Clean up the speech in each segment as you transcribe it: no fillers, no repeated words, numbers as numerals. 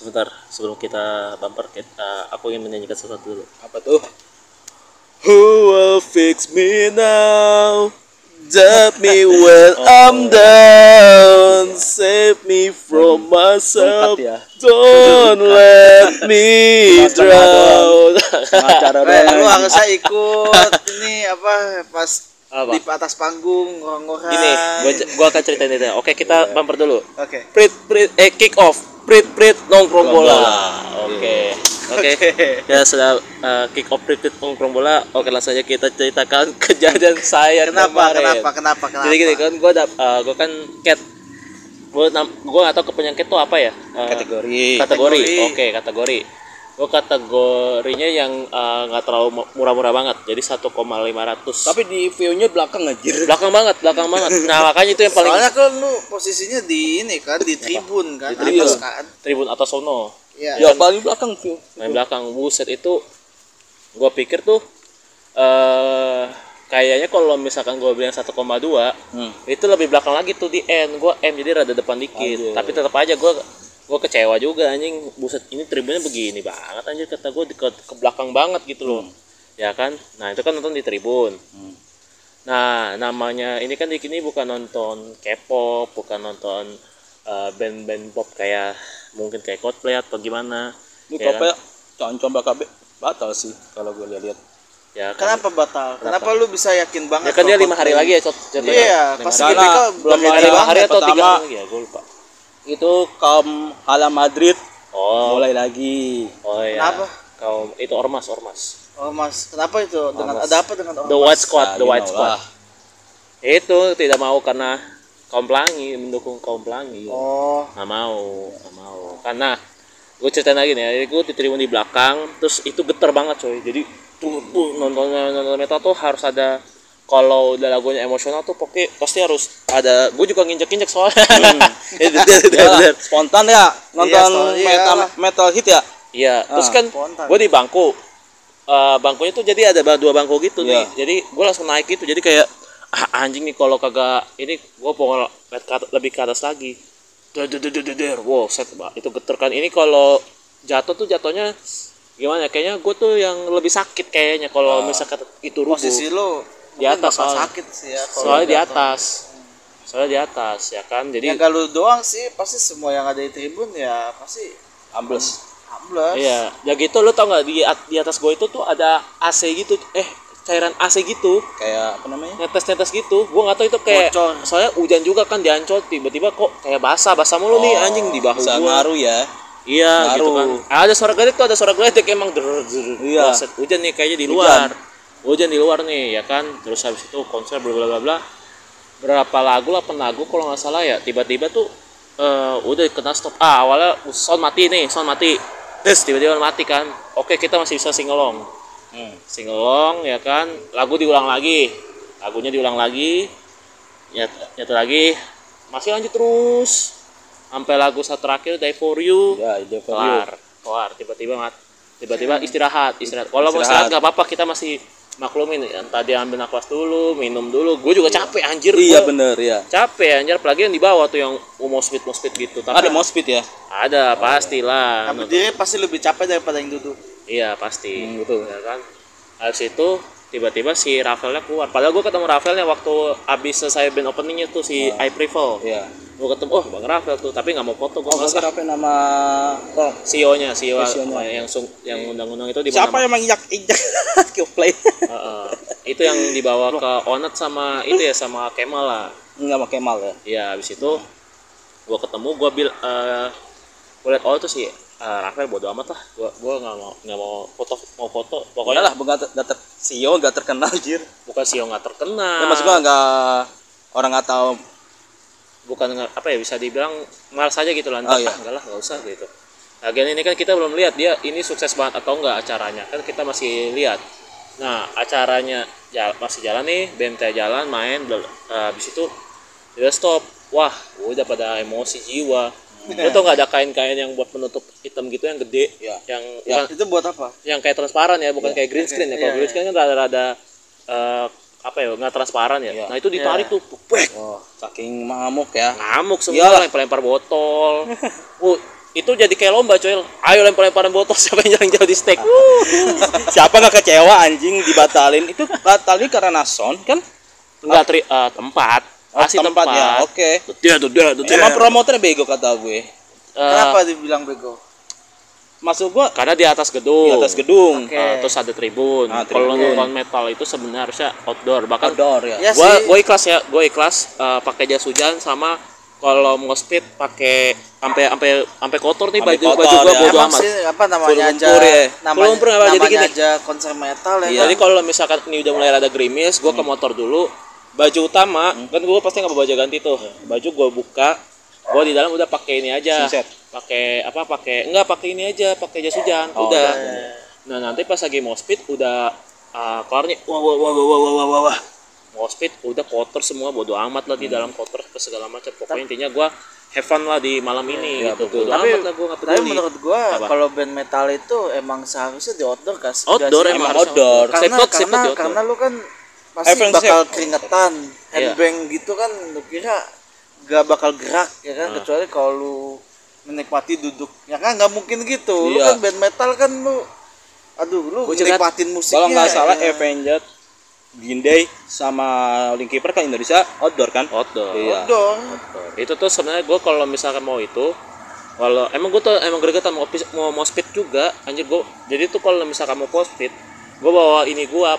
sebentar sebelum kita bumper, aku ingin menyanyikan sesuatu dulu. Apa tuh? Who will fix me now? Help me when I'm down, save me from myself, don't let me drown. Lu harusnya ikut ini apa pas di atas panggung ngorong-ngorong. Gini, gua akan ceritain itu. Oke, kita bumper dulu. Oke. Kick off, nongkrong bola. Oke, ya sudah kick off private nongkrong bola. Oke, langsung aja kita ceritakan kejadian saya kenapa. Jadi gini kan, gue kan cat, gue nggak tahu kepunyaan cat itu apa ya, kategori. Oke, kategori gue kategorinya yang nggak terlalu murah-murah banget, jadi 1,500. Tapi di view-nya belakang aja. Belakang banget. Nah makanya itu yang paling. Soalnya kan lu posisinya di ini kan, di tribun kan, di atas kan. Tribun atas sono. Ya paling belakang tuh. Paling belakang. Buset itu gua pikir tuh kayaknya kalau misalkan gua bilang 1,2 itu lebih belakang lagi tuh di N. Gua M jadi rada depan dikit. Aduh. Tapi tetap aja gua kecewa juga anjing. Buset ini tribunnya begini banget anjir, kata gua ke belakang banget gitu loh. Ya kan? Nah, itu kan nonton di tribun. Nah, namanya ini kan di sini bukan nonton K-pop, bukan nonton band-band pop kayak mungkin kayak Coldplay atau gimana. Ini Coldplay cancom BKB batal sih kalau gue lihat. Ya, kenapa batal? Kenapa lu bisa yakin banget? Ya kan dia 5 hari lagi ya contohnya. Iya, pas mereka belum ada 5 hari atau 3 lagi ya, gue lupa. Itu kaum ala Madrid mulai lagi. Oh iya. Kenapa? Kaum itu ormas. Ormas. Kenapa itu? Dengan ada apa dengan ormas? The White Squad. Itu tidak mau karena kaum pelangi, mendukung kaum pelangi. Nggak mau. Karena gue ceritain lagi nih, jadi gue diterima di belakang, terus itu geter banget coy. Jadi tuh nonton metal tuh harus ada, kalau udah lagunya emosional tuh pasti harus ada. Gue juga nginjek soalnya. Spontan ya nonton metal hit ya. Iya. Terus kan gue di bangku, bangkunya tuh jadi ada 2 bangku gitu nih. Jadi gue langsung naik gitu. Jadi kayak anjing nih kalau kagak ini gue pengen lebih ke atas lagi. Wow, set itu geter kan. Ini kalau jatuh tuh jatuhnya gimana? Kayaknya gue tuh yang lebih sakit kayaknya kalau misalkan itu rubuh. Posisi lo di atas sakit sih ya. Soalnya di atas. Ya kan. Jadi ya kalau doang sih pasti semua yang ada di tribun ya pasti ambles. Iya. Ya gitu, lo tau nggak di atas gue itu tuh ada AC gitu. Cairan AC gitu, kayak apa namanya? Netes gitu. Gua nggak tahu itu kayak bocor. Soalnya hujan juga kan di Ancol, tiba-tiba kok kayak basah mulu nih anjing di bahu gua. Ngaruh ya. Iya, gitu kan. Ada suara geledek tuh, emang der. Iya. Hujan nih kayaknya di luar. Hujan di luar nih, ya kan? Terus habis itu konser bla bla bla. Berapa lagu? 8 lagu kalau nggak salah ya. Tiba-tiba tuh udah kena stop. Awalnya sound mati. Terus tiba-tiba mati kan. Oke, kita masih bisa singelong. Singelong ya kan, lagunya diulang lagi, nyata lagi, masih lanjut terus sampai lagu satu terakhir Die For You, kelar, tiba-tiba istirahat. Kalau mau istirahat nggak apa-apa, kita masih maklumin. Tadi ambil nafas dulu, minum dulu. Gue juga capek anjir. Iya bener ya. Capek anjir, apalagi yang di bawah tuh yang mosh pit gitu. Tapi ada mosh pit ya? Ada pastilah. Tapi dia pasti lebih capek daripada yang duduk. Iya pasti, betul ya kan. Habis itu tiba-tiba si Rafaelnya keluar. Padahal gue ketemu Rafaelnya waktu abis selesai band openingnya tuh si I Prevail. Iya. Gue ketemu, bang Rafael tuh, tapi nggak mau foto. Gue nggak Rafael nama CEO-nya yang undang-undang itu di mana? Siapa yang injak Coldplay? Itu yang dibawa ke Onet sama itu ya, sama Kemal lah. Nggak sama Kemal ya? Iya. Habis itu gue ketemu, gue liat tuh sih. Rafael bodo amat lah, gue nggak mau foto, pokoknya lah, gak CEO nggak terkenal jir, bukan CEO nggak terkenal, maksud gue nggak orang nggak tahu, bukan apa ya, bisa dibilang malas aja gitu lah, nggak usah gitu. Lagian ini kan kita belum lihat dia ini sukses banget atau nggak acaranya, kan kita masih lihat. Nah acaranya masih jalan nih, BMT jalan main, habis itu dia stop, wah, gue udah pada emosi jiwa. Lu tau gak ada kain-kain yang buat penutup hitam gitu yang gede yang itu buat apa? Yang kayak transparan ya, bukan kayak green screen ya. Kalau green screen kan rada-rada apa ya, nggak transparan ya. Nah itu ditarik tuh, saking ngamuk ya. Ngamuk semua, lempar botol. itu jadi kayak lomba coy, ayo lempar-lemparan botol siapa yang jalan jauh di stake. Siapa nggak kecewa anjing dibatalin, itu batalin karena sound kan nggak tempat kasih tempat ya. Oke, dia emang promoternya bego kata gue. Kenapa dibilang bego? Maksud gua karena di atas gedung, okay. Terus ada tribun. Nah, kalau nonton metal itu sebenarnya outdoor, bahkan outdoor ya. Gua ikhlas pakai jas hujan sama kalau ngospit pakai sampai kotor nih baju gua bodo amat. Apa namanya aja? Kullumpur ya. Jadi gini aja konser metal ya. Jadi kalau misalkan ini udah mulai ada gerimis, gua ke motor dulu. Baju utama kan gua pasti enggak bawa baju ganti tuh. Baju gua buka, gua di dalam udah pakai ini aja. pakai jas hujan udah. Nah nanti pas lagi moshpit udah kelarnya wah moshpit udah kotor semua, bodo amat lah di dalam kotor ke segala macam, pokoknya intinya gua have fun lah di malam ini gitu. Bodo amat lah, gua nggak peduli. Tapi menurut gua kalau band metal itu emang seharusnya di outdoor kan, outdoor karena lu kan pasti bakal keringetan headbang gitu kan, lu kira gak bakal gerak ya kan, kecuali kalau lu menikmati duduk ya kan, nggak mungkin gitu. Lu kan band metal kan lu menikmatin musiknya. Kalau nggak salah Avengers, Gunday sama Linkin Park kan Indonesia outdoor kan? Outdoor. Itu tuh sebenarnya gue kalau misalkan mau itu, kalau emang gue tuh emang gregetan mau speed juga anjir gue. Jadi tuh kalau misalkan mau speed, gue bawa ini gue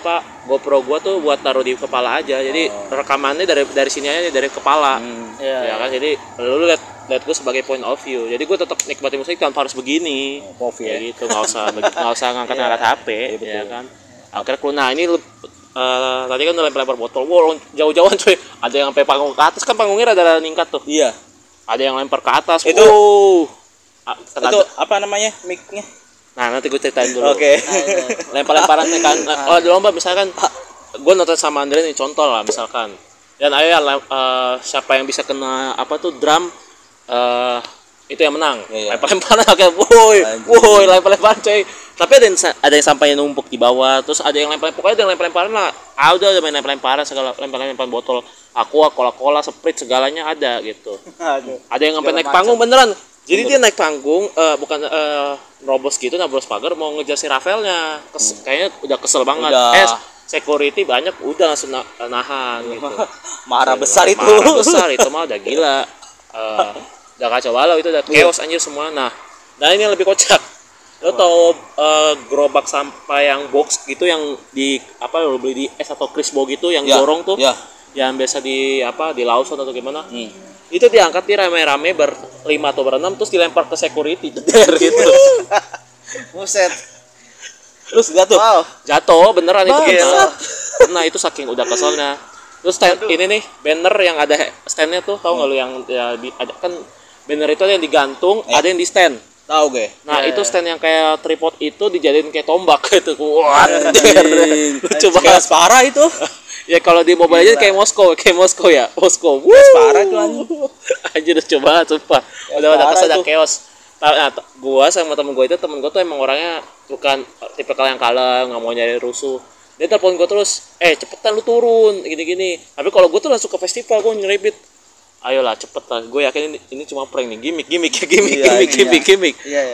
GoPro gue tuh buat taruh di kepala aja. Jadi rekamannya dari sini aja, dari kepala. Ya kan, jadi lu lihat gue sebagai point of view, jadi gue tetap nikmati musik tanpa harus begini ya gitu, nggak usah ngangkat HP ya kan. Akhirnya nah ini tadi kan udah lempar botol, wow jauh-jauhan coy, ada yang sampai panggung ke atas kan, panggungnya ada ningkat tuh, iya ada yang lempar ke atas itu itu apa namanya mic-nya, nah nanti gue ceritain dulu. Oke. Lempar-lemparannya kan kalau di lomba misalkan gue nonton sama Andre nih contoh lah misalkan, dan ayo siapa yang bisa kena drum itu yang menang. Lempar-lemparan kayak woi lempar-lemparan coy. Tapi ada yang sampai numpuk di bawah, terus ada yang lempar-lemparan lah. Udah main lempar-lemparan segala, lempar-lemparan botol aqua, cola-cola, Sprite segalanya ada gitu. Ada yang sampai naik panggung beneran. Jadi dia naik panggung bukan robos gitu, nabros pagar mau ngejar si Rafaelnya. Kayaknya udah kesel banget. Security banyak udah langsung nahan gitu. Marah besar itu mah udah gila. Udah kacau balau itu, udah chaos anjir semua. Nah ini yang lebih kocak. Lo tau gerobak sampah yang box gitu, yang di lo beli di es atau Crisbo gitu, yang dorong tuh, yang biasa di di Lawson atau gimana? Itu diangkat di rame-rame berlima atau berenam, terus dilempar ke security gitu. Buset. Terus jatuh beneran itu kena. Nah itu saking udah keselnya. Terus ini nih banner yang ada standnya tuh, tau nggak lo yang ada kan? Banner itu ada yang digantung, ada yang di stand. Tahu gue. Nah, itu stand yang kayak tripod itu dijadiin kayak tombak gitu. Wah, lucu banget parah itu. Ya kalau di Mobile Legends kayak Moskow ya. Moskow. Parah itu anjir. Udah coba sumpah. Udah ada chaos. Nah, gua sama temen gua tuh emang orangnya bukan tipikal yang kalem, nggak mau nyari rusuh. Dia telepon gua terus, cepetan lu turun, gini-gini. Tapi kalau gua tuh langsung ke festival, gua nyeribit. Ayolah cepet lah, gue yakin ini cuma prank nih, gimmick.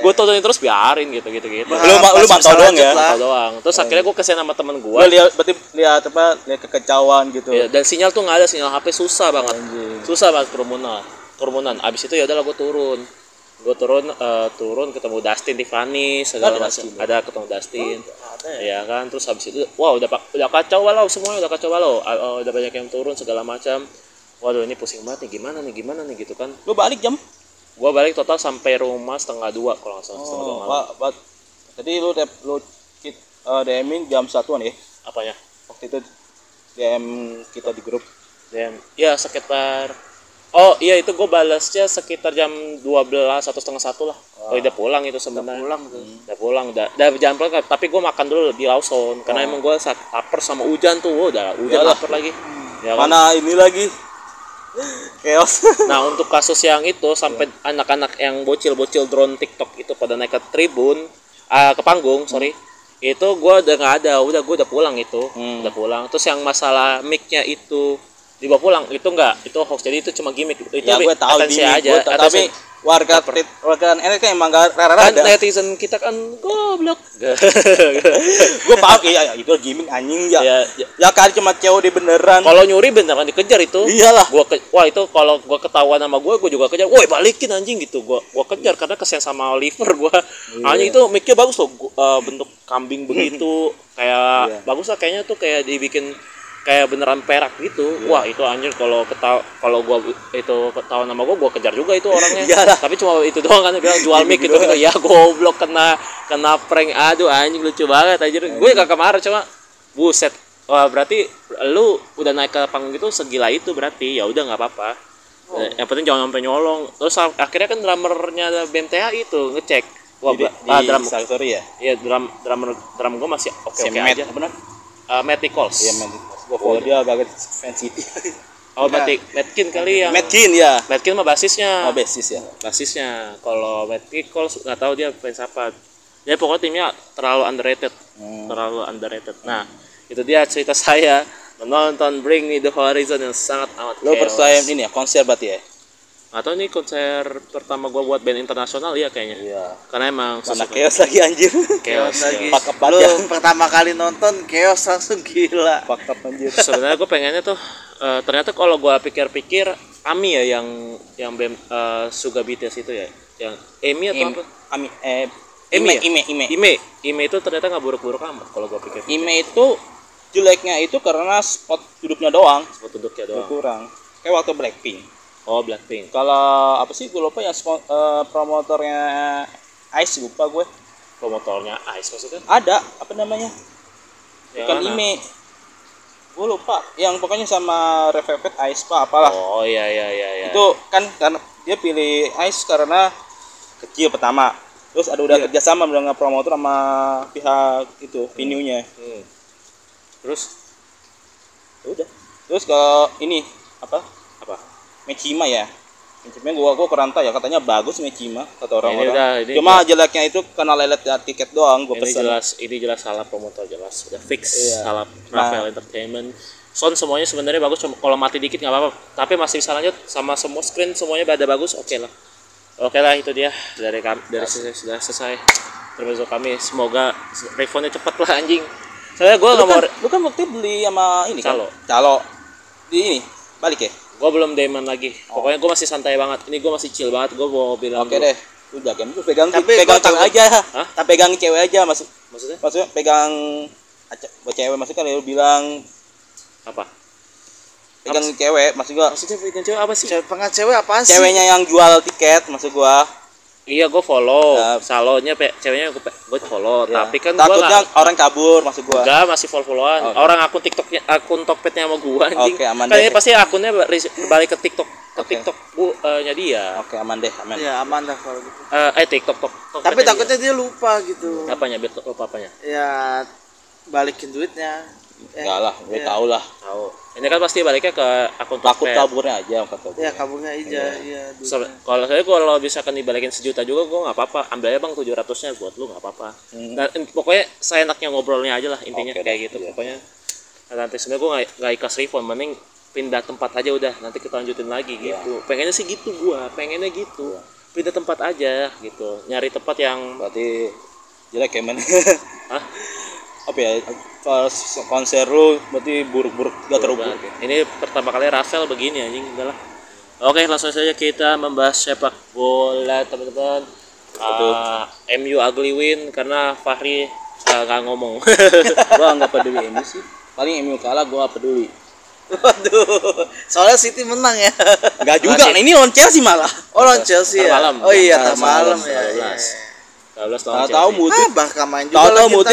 Gue tontonin terus biarin gitu. Lu mantau doang ya? Mantau doang. Terus akhirnya gue kesen sama temen gue. Lu lihat kekecauan gitu. Iya, dan sinyal tuh nggak ada, sinyal HP susah banget. Susah banget kerumunan. Abis itu ya udahlah gue turun. Gue turun ketemu Dustin, Tiffany, segala macam. Ada ketemu Dustin. Iya kan, terus abis itu udah kacau walau semuanya, udah banyak yang turun segala macam. Waduh ini pusing banget nih, gimana nih gitu kan. Lu balik jam? Gua balik total sampai rumah setengah 2 kalau nggak salah, setengah 2 malam. Tadi lu DM-in jam 1-an ya? Apanya? Waktu itu DM kita di grup. DM? Iya sekitar. Oh iya itu gua balasnya sekitar jam 12 atau setengah 1 lah. Udah pulang itu sebenarnya. Udah pulang. Jam pulang. Tapi gua makan dulu di Lawson karena emang gua lapar sama hujan tuh. Udah lapar lagi. Ya, kan? Mana ini lagi? Chaos. Nah untuk kasus yang itu sampai anak-anak yang bocil-bocil drone TikTok itu pada naik ke tribun ke panggung itu gue udah nggak ada, gue udah pulang itu. Terus yang masalah mic-nya itu dibawa pulang, itu enggak, itu hoax. Jadi itu cuma gimmick. Itu ya, gue tahu gimmick aja. Gua tahu, tapi warga NET kan emang gak rara-rara ada. Netizen kita kan goblok. Gue paham ya, itu gimmick anjing ya. Ya kan cuma COD beneran. Kalau nyuri beneran dikejar itu. Iyalah. Wah itu kalau gue ketahuan sama gue juga kejar. Woi balikin anjing gitu. Gue kejar karena kesian sama Oliver gue. Anjing itu mic-nya bagus loh, bentuk kambing begitu. Kayak bagus lah kayaknya tuh, kayak dibikin kayak beneran perak gitu. Yeah. Wah, itu anjir kalau gua itu ketahuan nama gua kejar juga itu orangnya. Tapi cuma itu doang kan, bilang jual mic gitu. Ya goblok, kena prank. Aduh anjing lucu banget anjir. Gue kagak marah, cuma buset. Wah, berarti lu udah naik ke panggung gitu segila itu berarti. Ya udah enggak apa-apa. Oh. Yang penting jangan sampai nyolong. Terus akhirnya kan drummernya BMTH itu ngecek. Wah, drum sorry ya. Iya, drum gua masih oke aja benar. Meticals. Iya, Meticals. Gue follow dia agak fans gitu. Oh, Matkin kali yang Matkin ya. Matkin mah basisnya. Oh, basis ya. Basisnya. Kalau Meticals nggak tahu dia fans apa. Dia pokoknya timnya terlalu underrated. Terlalu underrated. Nah, itu dia cerita saya menonton Bring Me The Horizon yang sangat amat. Lo percaya ini ya, konser berarti ya? Atau ini konser pertama gue buat band internasional ya kayaknya. Iya. Karena emang susah. Chaos lagi anjir. Chaos lagi. Pakep banget. Lu pertama kali nonton chaos langsung gila. Pakep anjir. Sebenarnya gue pengennya tuh ternyata kalau gue pikir-pikir Ami ya yang BM Suga BTS itu ya. Yang Emi atau apa? Ami Ime itu ternyata enggak buruk-buruk amat kalau gue pikir. Ime itu jeleknya itu karena spot duduknya doang. Spot duduknya doang. Kurang. Kayak waktu BLACKPINK. Oh, BLACKPINK. Kalau apa sih gue lupa ya, promotornya Ice, lupa gue. Promotornya Ice maksudnya? Ada, apa namanya? Ya, bukan Ime. Gue lupa. Yang pokoknya sama Revevet Ice Pak apalah. Oh iya. Itu kan karena dia pilih Ice karena kecil pertama. Terus ada udah kerjasama dengan promotor sama pihak itu venue-nya. Terus udah. Terus ke ini apa? Mechima ya, Mechima gua keranta ya, katanya bagus Mechima kata orang-orang. Cuma jeleknya itu karena lelet tiket doang. Gua pesan. Ini jelas salah promotor, jelas udah fix salah Rafael Entertainment. Sound semuanya sebenarnya bagus, cuma kalau mati dikit nggak apa-apa. Tapi masih bisa lanjut sama semua screen semuanya pada bagus, oke lah itu dia dari saya sudah selesai. Termasuk kami, semoga refundnya cepet lah anjing. Soalnya gua nggak mau. Lu kan waktu beli sama ini kan? Calo. Di ini balik ya. Gue belum diamond lagi. Pokoknya gue masih santai banget. Ini gue masih chill banget. Gue mau bilang oke deh. Udah kan gue pegang tangan aja. Hah? Tapi pegang cewek aja maksudnya pegang buat cewek maksudnya kan lu bilang apa? Pegang apa? Cewek maksud gua. Maksudnya pegang cewek apa sih? Pegang cewek apaan sih? Ceweknya yang jual tiket maksud gua. Iya, gue follow. Salonnya ceweknya gue follow, yeah. Tapi kan takutnya orang kabur maksud gue. Enggak, masih follow-followan. Okay. Orang akun TikToknya, akun Tokpetnya sama gue anjing. Okay, aman kan deh. Ini pasti akunnya balik ke TikTok. TikTok nya dia. Oke, aman deh, aman. Iya, aman dah kalau gitu. TikTok. Tapi takutnya dia lupa gitu. Apanya? Lupa apanya? Ya balikin duitnya. Enggak lah, gue tahu lah. Tahu. Ini kan pasti baliknya ke akun Tokped. Takut kaburnya aja kata gue. Iya, kaburnya aja. Iya. Kalau saya kalau bisa kan dibalikin 1 juta juga gue enggak apa-apa. Ambil aja Bang 700-nya buat lu enggak apa-apa. Nah, pokoknya saya enaknya ngobrolnya aja lah intinya kayak gitu. Iya. Pokoknya nanti sebenarnya gue enggak ikhlas refund, mending pindah tempat aja udah. Nanti kita lanjutin lagi gitu. Pengennya sih gitu gua, pengennya gitu. Iya. Pindah tempat aja gitu. Nyari tempat yang berarti jelek ya men. Hah? Apa ya? Konser lu berarti buruk-buruk, gak terburuk. Ini pertama kali Rafael begini anjing, udahlah. Oke, langsung saja kita membahas sepak bola teman-teman. MU ugly win karena Fahri gak ngomong. Gua nggak peduli MU sih. Paling MU kalah gua peduli. Waduh, soalnya City menang ya. Enggak juga, ini lawan Chelsea malah. Oh, lawan Chelsea ya. Oh iya, tadi malam ya. Tahu Mudrik bakal main juga. Tahu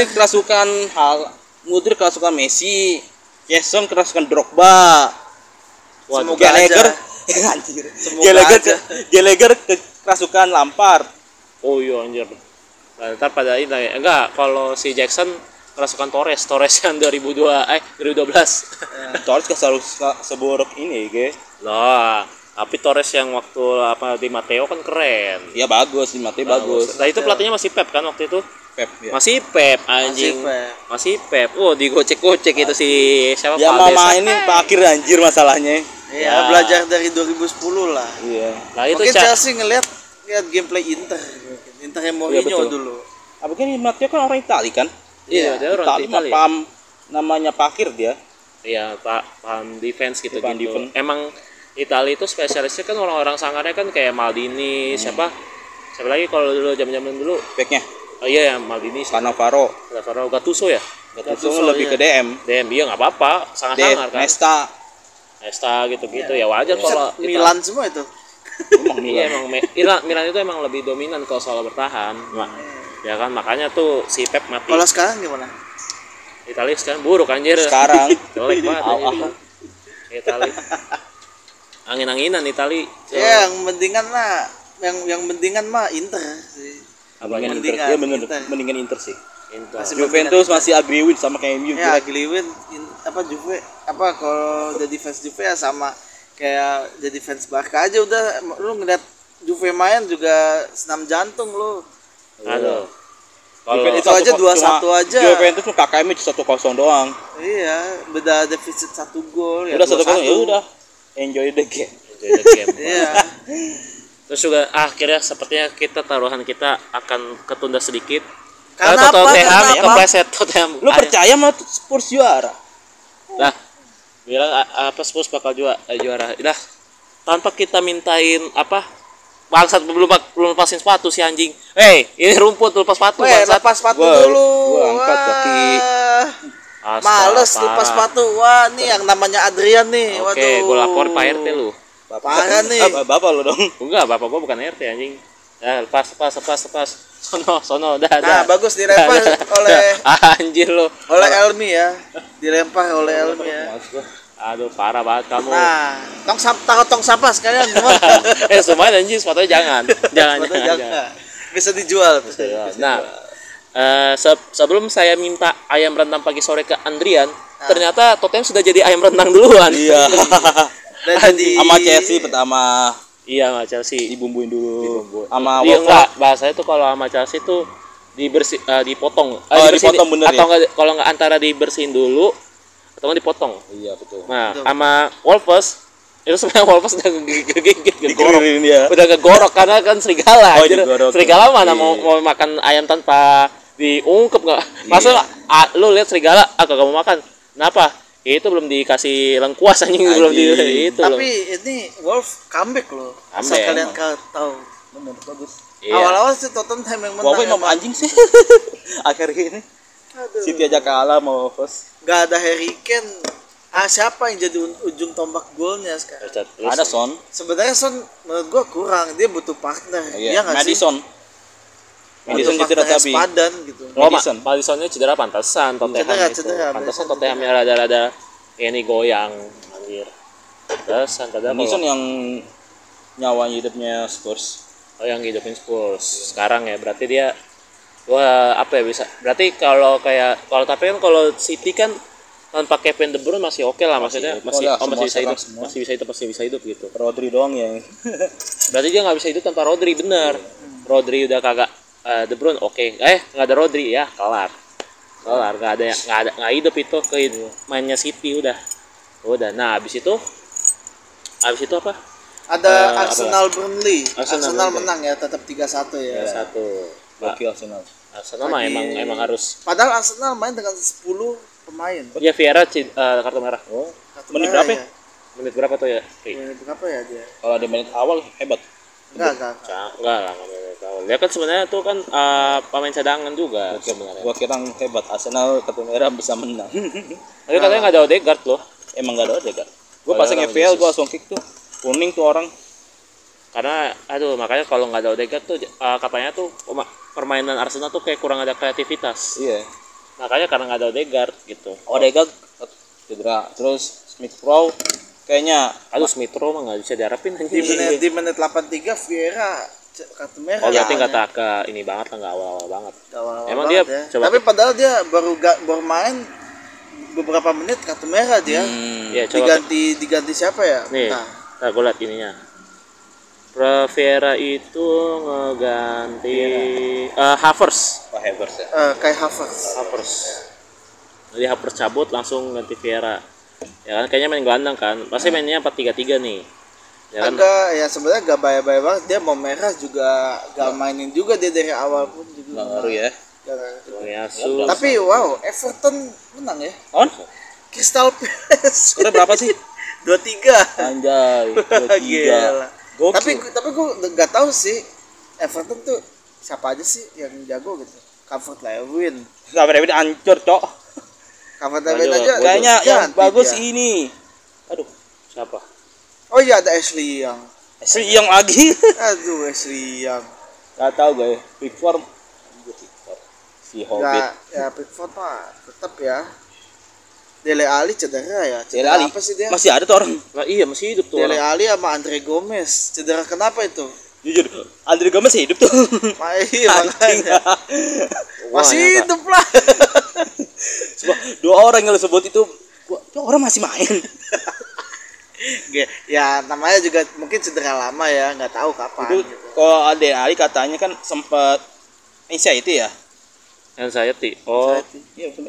Mudrik kerasukan Messi, Jason kerasukan Drogba. Waduh, semoga Gallagher anjir. Gallagher kerasukan Lampard. Oh iya anjir. Nah, ntar pada ini enggak, kalau si Jackson kerasukan Torres yang 2012. Torres selalu seburuk ini, guys. Lah, tapi Torres yang waktu apa di Matteo kan keren. Iya bagus, di Matteo bagus. Nah itu pelatihnya masih Pep kan waktu itu? Pep ya? Masih Pep anjing. Masih Pep. Oh, digocek-gocek itu si siapa ya, Pak? Ya mama ini Pak Akir anjir masalahnya. Iya, ya. Belajar dari 2010 lah. Iya. Nah, itu mungkin Chelsea ngelihat gameplay Inter yang Mourinho ya, dulu. Apalagi Matteo kan orang Itali kan? Iya, dia orang Itali. Paham namanya Pak Akir dia. Iya, paham defense gitu kan. Gitu. Emang Itali itu spesialisnya kan orang-orang sangarnya kan kayak Maldini, siapa lagi kalau dulu zaman-zaman dulu backnya. Oh iya ya, Maldini, Cannavaro, Gattuso ya. Gattuso lebih ke DM dia nggak apa-apa, sangat-sangat kan. Nesta gitu-gitu ya wajar kalau Milan semua itu. Milan itu emang lebih dominan kalau soal bertahan. Ya kan makanya tuh si Pep mati. Kalau sekarang gimana? Italia sekarang buruk anjir. Sekarang jelek banget Italia. Angin-anginan Italia. Ya, yang mendingan mah Inter sih. Mendingan Inter. Ya bener, mendingan Inter sih. Inter. Juventus masih agriwin sama kayak MU. Ya agriwin apa Juve apa kalau jadi fans Juve ya sama kayak jadi fans Barca aja udah lu ngeliat Juve main juga senam jantung lu. Aduh. Kalau itu aja 2-1 aja. Juventus tuh KKM 1-0 doang. Iya, beda defisit 1 gol ya. Udah 1-0 ya udah. Enjoy the game. Enjoy the game. Iya. Terus juga akhirnya sepertinya taruhan kita akan ketunda sedikit. Karena Tottenham kepleset Tottenham. Lu percaya sama Spurs juara? Nah, bilang apa Spurs bakal juara. Nah, tanpa kita mintain bangsat belum lepasin sepatu si anjing. Hei, ini rumput lepas sepatu bangsat. Lepas sepatu dulu. Gua angkat kaki. Males lepas sepatu. Wah, nih yang namanya Adrian nih. Waduh. Oke, gua lapor Pak RT lu. Parah nih. Bapak lo dong. Enggak, bapak gua bukan RT anjing. Nah, lepas. Sono dah. Nah, bagus dilempar oleh anjir lo. Oleh Elmi ya. Dilempar oleh Elmi ya. Aduh, parah banget kamu. Nah, tong sampah sekalian. Semuanya anjing, sepatunya jangan. Jangan. Bisa dijual. Nah, sebelum saya minta ayam rendang pagi sore ke Andrian, ternyata Tottenham sudah jadi ayam rendang duluan. Iya. Sama Chelsea pertama. Iya, sama Chelsea dibumbuin dulu. Sama enggak, bahasanya tuh kalau sama Chelsea tuh dipotong. Dipotong bener atau ya? Kalau enggak antara dibersihin dulu atau dipotong. Iya, betul. Nah, sama Wolves itu sebenarnya Wolves udah digigit, udah kegorok karena kan serigala. Oh, serigala mana mau makan ayam tanpa diungkep enggak? Masa lu lihat serigala kagak mau makan. Kenapa? Itu belum dikasih lengkuas anjing belum di itu. Tapi ini Wolf comeback loh. Asal kalian tahu. Benar bagus. Iya. Awal-awal si Tottenham yang menang. Wolf mau anjing sih. Akhirnya ini. Aduh. City aja kalah mau host. Enggak ada Harry Kane. Siapa yang jadi ujung tombak golnya sekarang? Ada Son. Sebenarnya Son menurut gua kurang, dia butuh partner. Iya enggak sih? Madison cedera tapi padan gitu. Madisonnya cedera pantasan Tottenham. Cedera. Pantasan Tottenham rada-rada ini goyang anjir. Pantasan kadang Madison yang nyawa hidupnya Spurs. Oh, yang hidupin Spurs. Sekarang ya berarti dia bisa. Berarti kalau City kan tanpa Kevin De Bruyne masih oke lah maksudnya masih bisa hidup gitu. Rodri doang yang. Berarti dia nggak bisa hidup tanpa Rodri bener. Rodri udah kagak De Bruyne oke. Nggak ada Rodri ya kelar nggak hidup itu ke mainnya City udah. Nah abis itu apa ada Arsenal Burnley. Arsenal menang ya tetap 3-1 ya. 3-1 bagi Arsenal mah emang harus. Padahal Arsenal main dengan 10 pemain. Iya Vieira kartu merah. Oh. Menit berapa ya? Menit berapa ya dia? Kalau ada menit awal hebat. Enggak. Dia kan sebenarnya tuh kan pemain cadangan juga. Gua kira hebat Arsenal kartu merah bisa menang. Tapi katanya nggak ada Odegaard loh. Emang nggak ada Odegaard. Gua pasang FPL gua langsung kick tuh. Kuning tuh orang. Karena makanya kalau nggak ada Odegaard tuh katanya tuh permainan Arsenal tuh kayak kurang ada kreativitas. Iya. Makanya karena nggak ada Odegaard gitu. Odegaard cedera. Terus Smith Rowe kayaknya Smith Rowe mah nggak bisa diharapin anjing. Di menit 83 Vieira kartu merah. Oh, berarti kata ini banget lah, nggak awal-awal banget. Emang dia ya. Tapi padahal dia baru main beberapa menit kartu merah dia. Ya, diganti siapa ya? Nih, nah gue liat ininya. Vieira itu ngeganti Havers. apa Havers ya? Kayak Havers. Jadi Havers cabut langsung ganti Viera. Ya kan kayaknya main gelandang kan. Pasti mainnya 4-3-3 nih. Ya kan? Agak ya sebenarnya gak bahaya-bahaya banget. Dia mau merah juga gak mainin juga dia dari awal pun juga. Gak ngaruh ya. Gitu. Tapi wow, Everton menang ya. On? Crystal Palace. Skornya berapa sih? 2-3. Anjay, 2-3. Tapi gue nggak tahu sih Everton tuh siapa aja sih yang jago gitu. Calvert Lewin. Calvert Lewin ancur, cok. Calvert Lewin aja. Kayaknya yang bagus ini. Aduh, siapa? Oh iya ada Ashley Young. Ashley Young lagi. Aduh, Ashley Young. Gak tahu gue. Big Form. Si Hobbit. Ya, Pickford mah tetap ya. Dele Alli cedera ya. Cedera apa sih dia? Masih ada tuh orang. Nah, iya, masih hidup tuh. Dele Alli sama Andre Gomez. Cedera kenapa itu? Jujur, Andre Gomez hidup tuh. Iya, makanya. Masih hidup lah. Coba dua orang yang lu sebut itu, orang masih main. Ya namanya juga mungkin cedera lama ya, nggak tahu kapan. Itu gitu. Kalau Dele Alli katanya kan sempat anxiety ya. Anxiety. Oh,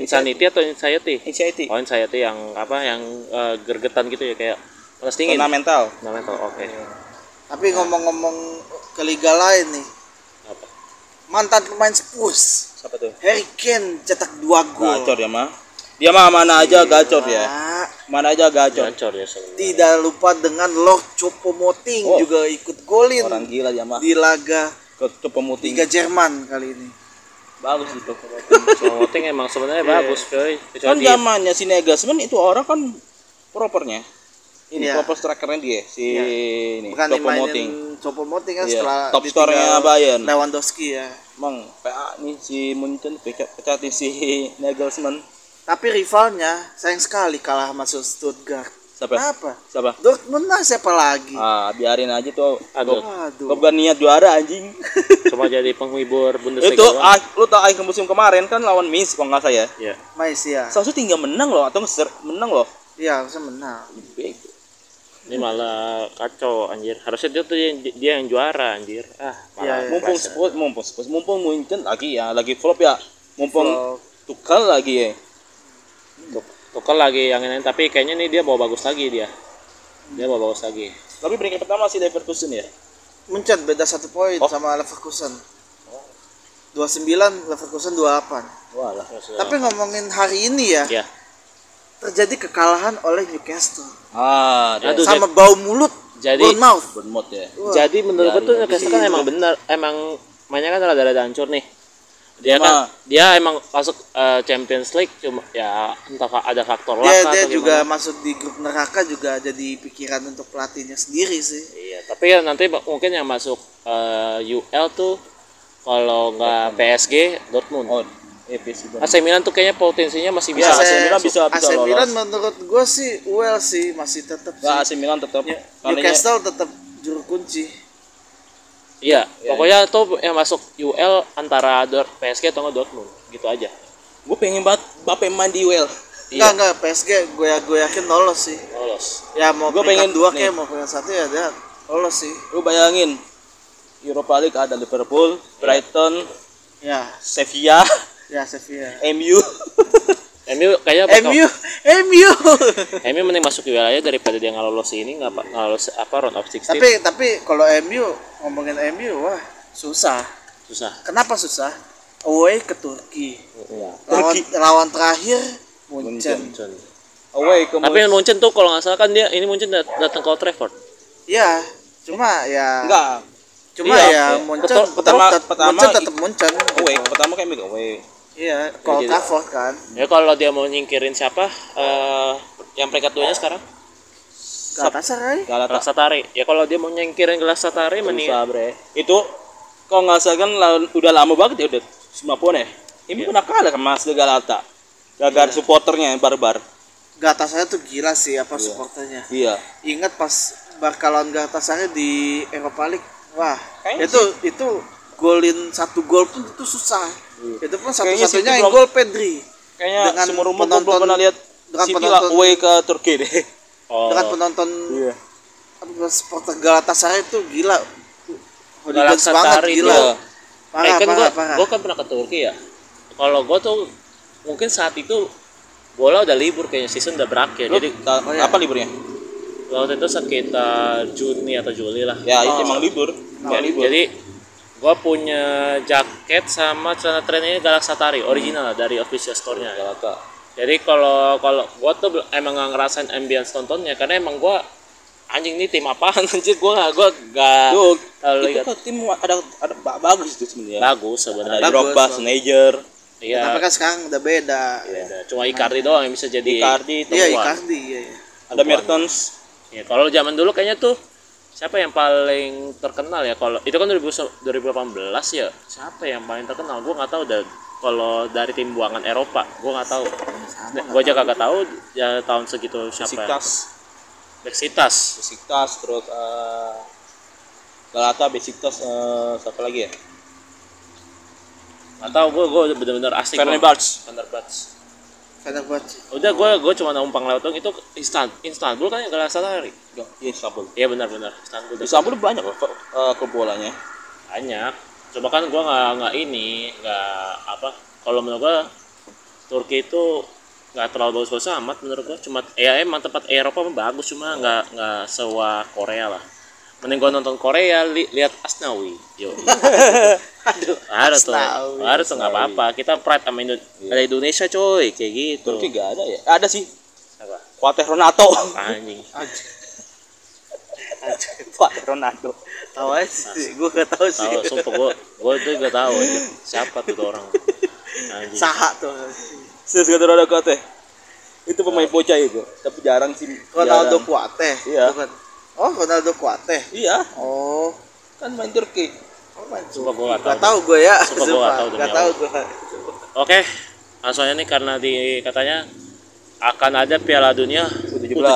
insanity atau anxiety? Anxiety. Oh, anxiety yang apa? Yang gergetan gitu ya kayak panas dingin. Fundamental. Oke. Okay. Tapi ngomong-ngomong ke liga lain nih. Apa? Mantan pemain Spurs. Siapa tuh? Harry Kane cetak 2 gol. Gacor ya, Ma. Dia mah mana aja gacor ya. Mana aja gacor. Gacor ya sebenarnya. Tidak lupa dengan Lord Choupo-Moting juga ikut golin. Orang gila dia mah. Di laga Choupo-Moting Liga Jerman kali ini. Bagus itu. Choupo-Moting emang sebenarnya bagus, coy. Kan zamannya si Nagelsmann itu orang kan propernya. Ini proper strikernya dia si ini Choupo-Moting kan setelah top skornya Bayern. Lewandowski ya. Emang PA nih si Munchen pecat si Nagelsmann. Tapi rivalnya sayang sekali kalah masuk Stuttgart. Siapa? Dortmund lah, siapa lagi? Ah, biarin aja tuh. Aduh. Bukan niat juara anjing. Cuma jadi penghibur Bundesliga. Itu lu tau akhir musim kemarin kan lawan Mainz kok enggak saya? Iya. Mainz ya. Seharusnya tinggal menang loh atau menang loh. Iya, harusnya menang. Ini malah kacau anjir. Harusnya dia yang juara anjir. Malah mumpung Munchen lagi ya, lagi flop ya. Mumpung Tuchel lagi ya. Tuchel lagi yang ini, tapi kayaknya nih dia bawa bagus lagi. Tapi peringkat pertama sih Leverkusen ya. Munchen beda 1 poin sama Leverkusen. 29 Leverkusen 28. Walah. Tapi ngomongin hari ini ya. Terjadi kekalahan oleh Newcastle. Sama bau mulut. Jadi Bournemouth ya. Jadi menurut gue tuh Newcastle kan emang benar, emang mainnya kan rada-rada hancur nih. Dia emang masuk Champions League cuma ya entah ada faktor luck atau dia juga masuk di grup neraka juga jadi pikiran untuk pelatihnya sendiri sih. Iya, tapi ya nanti mungkin yang masuk UL tuh kalau nggak PSG Dortmund. AC Milan tuh kayaknya potensinya masih bisa. AC Milan menurut gue sih UL sih masih tetap. AC Milan tetap. Newcastle tetap juru kunci. Iya, pokoknya tuh yang masuk UL antara PSG atau Dortmund, gitu aja. Gue pengen banget Mbappe main di UL. Enggak, PSG gue yakin lolos sih. Lolos. Ya mau gue pengen 2 kayak mau pengen 1 ya dia lolos sih. Lu bayangin Europa League ada Liverpool, Brighton, Sevilla, MU. MU mending masuk UL aja daripada dia nggak lolos ini, nggak lolos round of 16. Tapi kalau MU ngomongin MU susah. Kenapa susah? Away ke Turki. Lawan terakhir Munchen. Away ke Munchen. Tapi Munchen tuh kalau nggak salah kan dia ini Munchen datang ke Old Trafford. Iya, cuma ya. Enggak. Cuma ya Munchen tetap Munchen. Away pertama kayak MU away. Iya, kalau Trafford kan. Ya kalau dia mau nyingkirin siapa? Yang peringkat 2-nya sekarang? Galatasaray. Ya kalau dia mau nyingkirin Galatasaray mending. Itu kalau nggak salah kan udah lama banget ya udah 90-an ya. Ini pernah kalah sama Galata. Gara-gara supporternya yang barbar. Galatasaray tuh gila sih supporternya. Iya. Ingat pas bakalan Galatasaray di Europa League. Wah, kayaknya itu golin 1 gol pun itu susah. Itu pun satu-satunya gol Pedri. Kayaknya semua rumah belum pernah lihat City away ke Turki deh. Dengan penonton supporter Galatasaray itu gila. Hooligans banget gila. parah, kan gue kan pernah ke Turki ya. Kalau gue tuh mungkin saat itu bola udah libur kayaknya, season udah berakhir. Jadi apa liburnya? Waktu itu sekitar Juni atau Juli lah. Ya itu emang libur. Jadi gue punya jaket sama celana trennya Galatasaray original dari official store-nya. Jadi kalau gue tuh emang gak ngerasain ambience nontonnya karena emang gue anjing nih tim apaan anjir, gue gak itu kok tim ada bagus itu sebenarnya. Bagus sebenarnya. Ada Drogba, Schneider. Iya. Tapi kan sekarang udah beda. Cuma Icardi doang yang bisa jadi. Icardi. Ada Mertens. Ya kalau zaman dulu kayaknya tuh siapa yang paling terkenal ya, kalau itu kan 2018 ya, siapa yang paling terkenal gue nggak tahu. Dan kalau dari tim buangan Eropa gue nggak tahu, gue aja kagak tahu ya tahun segitu siapa. Besiktas terus Galata, Besiktas, siapa lagi ya nggak tahu. Gue benar-benar asing. Fenerbahce. Udah gue cuma numpang lewat dong. Itu Istanbul kan yang Galatasaray. Iya, Istanbul. Iya benar. Istanbul banyak loh klub bolanya. Banyak. Coba kan gue nggak kalau menurut gue Turki itu nggak terlalu bagus amat menurut gue. Cuma ya emang tempat Eropa bagus, cuma nggak sewa Korea lah. Mending gue nonton Korea lihat Asnawi. Yo. Harus tuh nggak apa-apa. Kita pride sama ada Indonesia coy kayak gitu. Turki gak ada ya? Ada sih. Apa? Fatih Ronaldo. Anjing. Fatih Ronaldo. Tahu sih, gue gak tahu sih. Sumpah gue tuh gak tahu siapa tuh orang. Anjing. Saha tuh. Serius gak terlalu kuat teh. Itu pemain bocah itu, tapi jarang sih. Ronaldo kuat teh. Iya. Oh, Ronaldo Kuateh. Iya. Oh, kan main Turki. Oh, main Turki. Gak tahu gue. Oke, langsungnya nih karena katanya akan ada Piala Dunia U-17.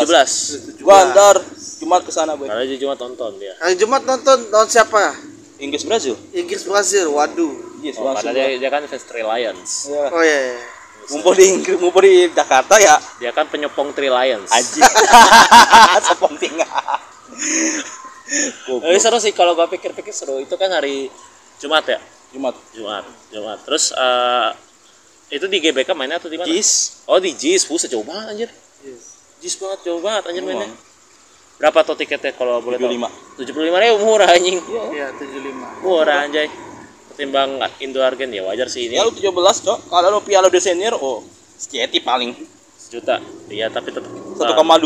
Gua antar Jumat ke sana, Boy. Hari Jumat nonton dia. Hari Jumat nonton siapa? Inggris Brazil. Waduh. Yes, Brazil. Dia kan fans Three Lions. Yeah. Oh iya. Yeah. Mumpung di Jakarta ya. Dia kan penyokong Three Lions. Anjir. Sopong tinggal. Seru sih kalau gua pikir-pikir seru. Itu kan hari Jumat ya? Jumat. Terus itu di GBK mainnya atau di mana? JIS. Oh, di JIS. Buset, jauh banget anjir. JIS banget mainnya. Berapa tuh tiketnya kalau boleh tahu? 75.000 murah anjing. Iya, 75. Murah anjay. Timbang Indo Argen ya wajar sih ini. Ya lu 17 cok, kalau lu Piala Dunia Senior sejati paling sejuta. Iya tapi tetap 1,2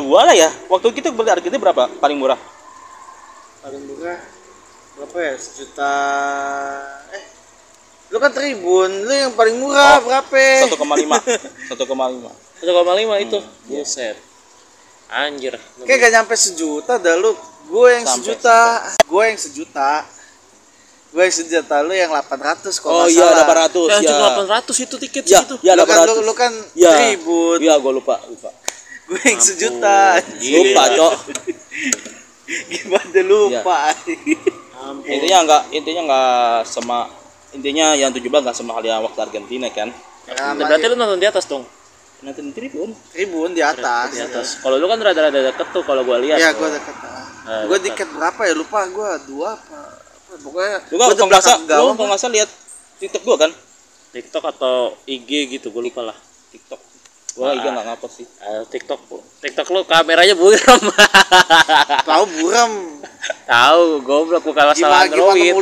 lah ya. Waktu kita beli harganya berapa? Paling murah berapa ya? Sejuta. Lu kan tribun, lu yang paling murah berapa? 1,5 itu. Buset. Anjir. Kayak gak nyampe sejuta dah lu. Gue yang sejuta, lu yang 800 kalau nggak salah. Oh iya 800 ya. 800 itu tiket segitu. Ya, lu kan ya. Tribun. Iya gue lupa. Gue yang Ampu. Sejuta. Gini. Lupa cok. Gimana lupa? Ya. Intinya yang 17 nggak sama hal yang waktu Argentina kan. Ya, berarti lu nonton di atas dong. Nonton tribun di atas. Ya. Kalau lu kan rada-rada deket tuh kalau gue lihat. Iya gue deket. Gue tiket berapa ya lupa gue 2 apa. Pokoknya lu nggak lihat TikTok gua kan? TikTok atau IG gitu, gua lupa lah. TikTok. Gua IG nggak ngapa sih. TikTok bu. TikTok lu kameranya buram. Tahu buram. Tahu, goblok gua kalau salah Android.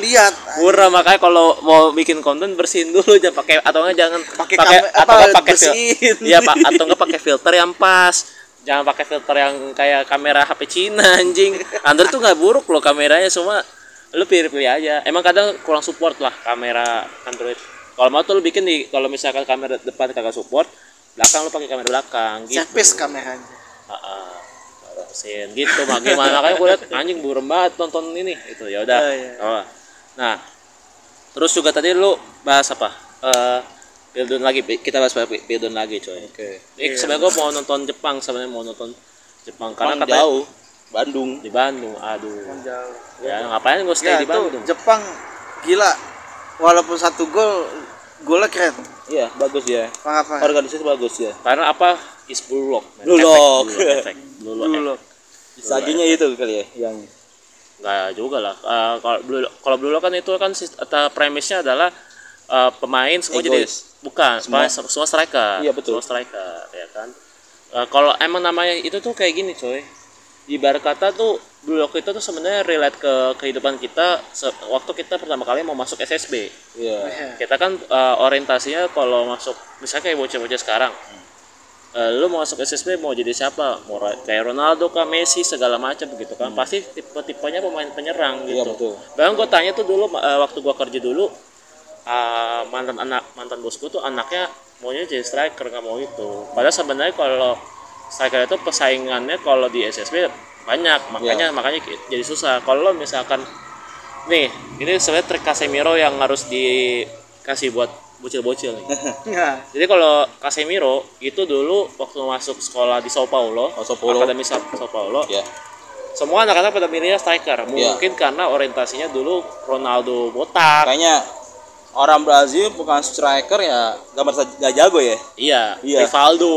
Buram makanya kalau mau bikin konten bersihin dulu jangan pakai atau enggak pakai bersihin. Iya Pak, atau enggak pakai filter yang pas. Jangan pakai filter yang kayak kamera HP Cina anjing. Android tuh nggak buruk loh kameranya, semua lu pilih-pilih aja. Emang kadang kurang support lah kamera Android. Kalau mau tuh lu bikin di, kalau misalkan kamera depan kagak support, belakang lu pakai kamera belakang gitu. Cepis kameranya. Heeh. Gitu bagaimana makanya gue lihat anjing burem banget nonton ini itu. Ya udah. Oh. Nah. Terus juga tadi lu bahas apa? Pildun lagi. Kita bahas Pildun lagi, coy. Oke. Okay. Sebenarnya gue mau nonton Jepang, karena katanya jauh. Di Bandung, aduh. Jauh. Ya ngapain gue stay di Bandung? Jepang gila, walaupun 1 golnya keren. Iya bagus ya. Organisasi bagus ya. Karena apa? Is Blue Lock. Blue Lock. Blue Lock. Sajinya itu kali ya yang. Nggak juga lah. Kalau Blue Lock kan itu kan premisnya adalah pemain semua jadi bukan semua striker. Iya, betul. Semua striker ya kan. Kalau emang namanya itu tuh kayak gini coy. Ibarat kata tuh Blue Lock itu tuh sebenarnya relate ke kehidupan kita waktu kita pertama kali mau masuk SSB. Yeah. Kita kan orientasinya kalau masuk misalnya kayak bocah-bocah sekarang. Lu mau masuk SSB mau jadi siapa? Mau kayak Ronaldo kah, Messi segala macam gitu kan. Pasti tipe-tipenya pemain penyerang gitu. Yeah, bahkan gue tanya tuh dulu waktu gue kerja dulu mantan bosku tuh anaknya maunya jadi striker, nggak mau itu. Padahal sebenarnya kalau striker itu persaingannya kalau di SSB banyak, makanya jadi susah. Kalau misalkan nih, ini sebenarnya trik Casemiro yang harus dikasih buat bocil-bocil nih. Jadi kalau Casemiro itu dulu waktu masuk sekolah di Sao Paulo. Akademi Sao Paulo, yeah. Semua anak-anak pada milihnya striker. Mungkin karena orientasinya dulu Ronaldo botak. Kayaknya orang Brazil bukan striker ya gak jago ya. Iya. Rivaldo,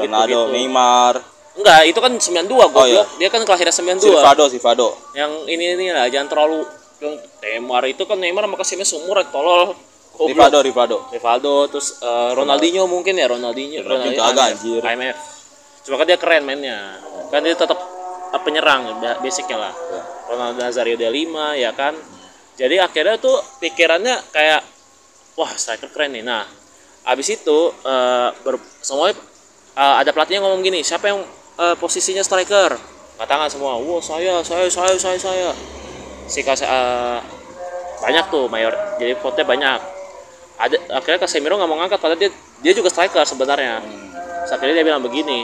Ronaldo, gitu. Neymar. Enggak, itu kan 92 goblok. Iya. Dia kan kelahiran 92. Silvado. Yang ini lah, jangan terlalu Neymar itu kan Neymar sama Casemiro seumuran tolol. Rivaldo, terus Ronaldinho mungkin ya, Ronaldinho agak anjir. IMF. Cuma kan dia keren mainnya. Kan dia tetap penyerang basicnya lah. Ya. Ronaldo Nazario de Lima ya kan. Jadi akhirnya tuh pikirannya kayak wah striker keren nih. Nah, abis itu semuanya ada pelatihnya ngomong gini, siapa yang posisinya striker? Katakan semua, wah saya. Banyak tuh mayor, jadi vote-nya banyak. Akhirnya Casemiro nggak mau ngangkat padahal dia juga striker sebenarnya. Akhirnya dia bilang begini,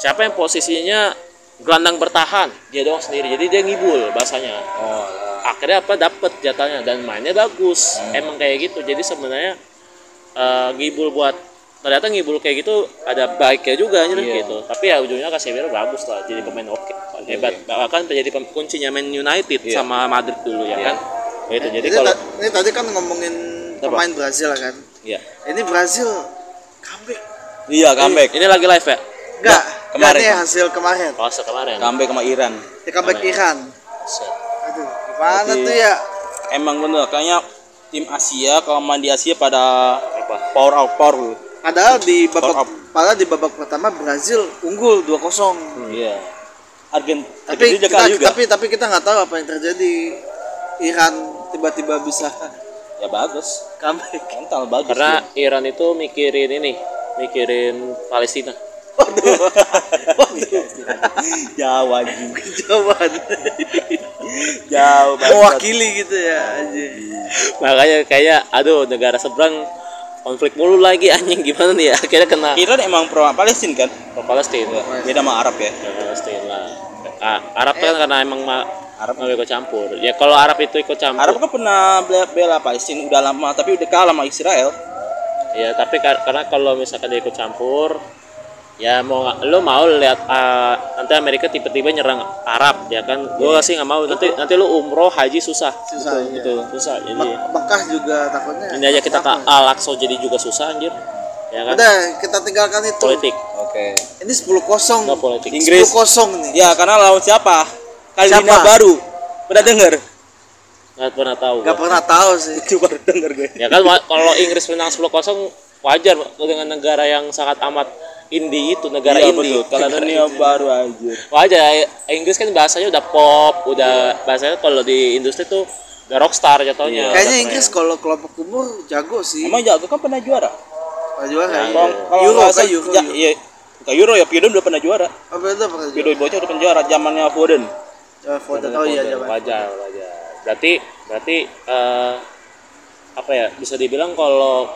siapa yang posisinya gelandang bertahan? Dia doang sendiri, jadi dia ngibul bahasanya. Oh, akhirnya dapet jatahnya dan mainnya bagus. Emang kayak gitu, jadi sebenarnya ngibul buat ternyata ngibul kayak gitu ada baiknya juga gitu. Tapi ya ujungnya Casemiro bagus lah, jadi pemain hebat. Bahkan menjadi kuncinya Man United sama Madrid dulu ya kan. Itu jadi kalau ini tadi kan ngomongin pemain Brazil kan. Iya. Ini Brazil comeback. Iya, comeback. Ini lagi live ya? Enggak. Kemarin ini hasil kemarin. Hasil kemarin. Comeback sama Iran. Ya, comeback Iran. Aduh, gimana tuh ya? Emang bener kayaknya tim Asia kalau main di Asia pada power. Padahal di babak pertama Brazil unggul 2-0. Iya. Tapi kita enggak tahu apa yang terjadi. Iran tiba-tiba bisa ya bagus comeback mental bagus karena ya. Iran itu mikirin Palestina. Waduh. Jauh mewakili gitu ya anjing. Makanya kayak aduh negara seberang konflik mulu lagi anjing, gimana nih ya akhirnya kena. Iran emang pro Palestina kan? Pro Palestina. Beda sama Arab ya. Palestina. Arab kan karena emang Arab nggak ikut campur. Ya kalau Arab itu ikut campur. Arab kan pernah bela Palestina udah lama, tapi udah kalah sama Israel. Ya tapi karena kalau misalkan dia ikut campur, ya mau lihat nanti Amerika tiba-tiba nyerang Arab, ya kan? Gue sih nggak mau. Nanti lu umroh haji susah gitu. Susah. Jadi Mekah juga takutnya. Ini aja kita ke Al-Aqsa jadi juga susah anjir. Ya kan? Udah kita tinggalkan itu. Politik. Oke. Ini 10-0. Nggak politik. Inggris 10-0 nih. Ya karena lawan siapa? Kalimina baru, pernah dengar? Gak pernah tahu sih. Cuma dengar gue. Ya kan kalau Inggris menang 10-0 wajar dengan negara yang sangat amat indie itu, negara indie. Kalau dunia baru aja. Wajar. Inggris kan bahasanya udah pop, bahasanya kalau di industri tuh udah rockstar jatuhnya. Iya. Kayaknya Inggris kalau kelompok umur jago sih. Emang jago kan pernah juara? Kalau Euro ya Pildun udah pernah juara. Pildun bocah udah pernah juara zamannya Foden. Wajar. Berarti apa ya bisa dibilang kalau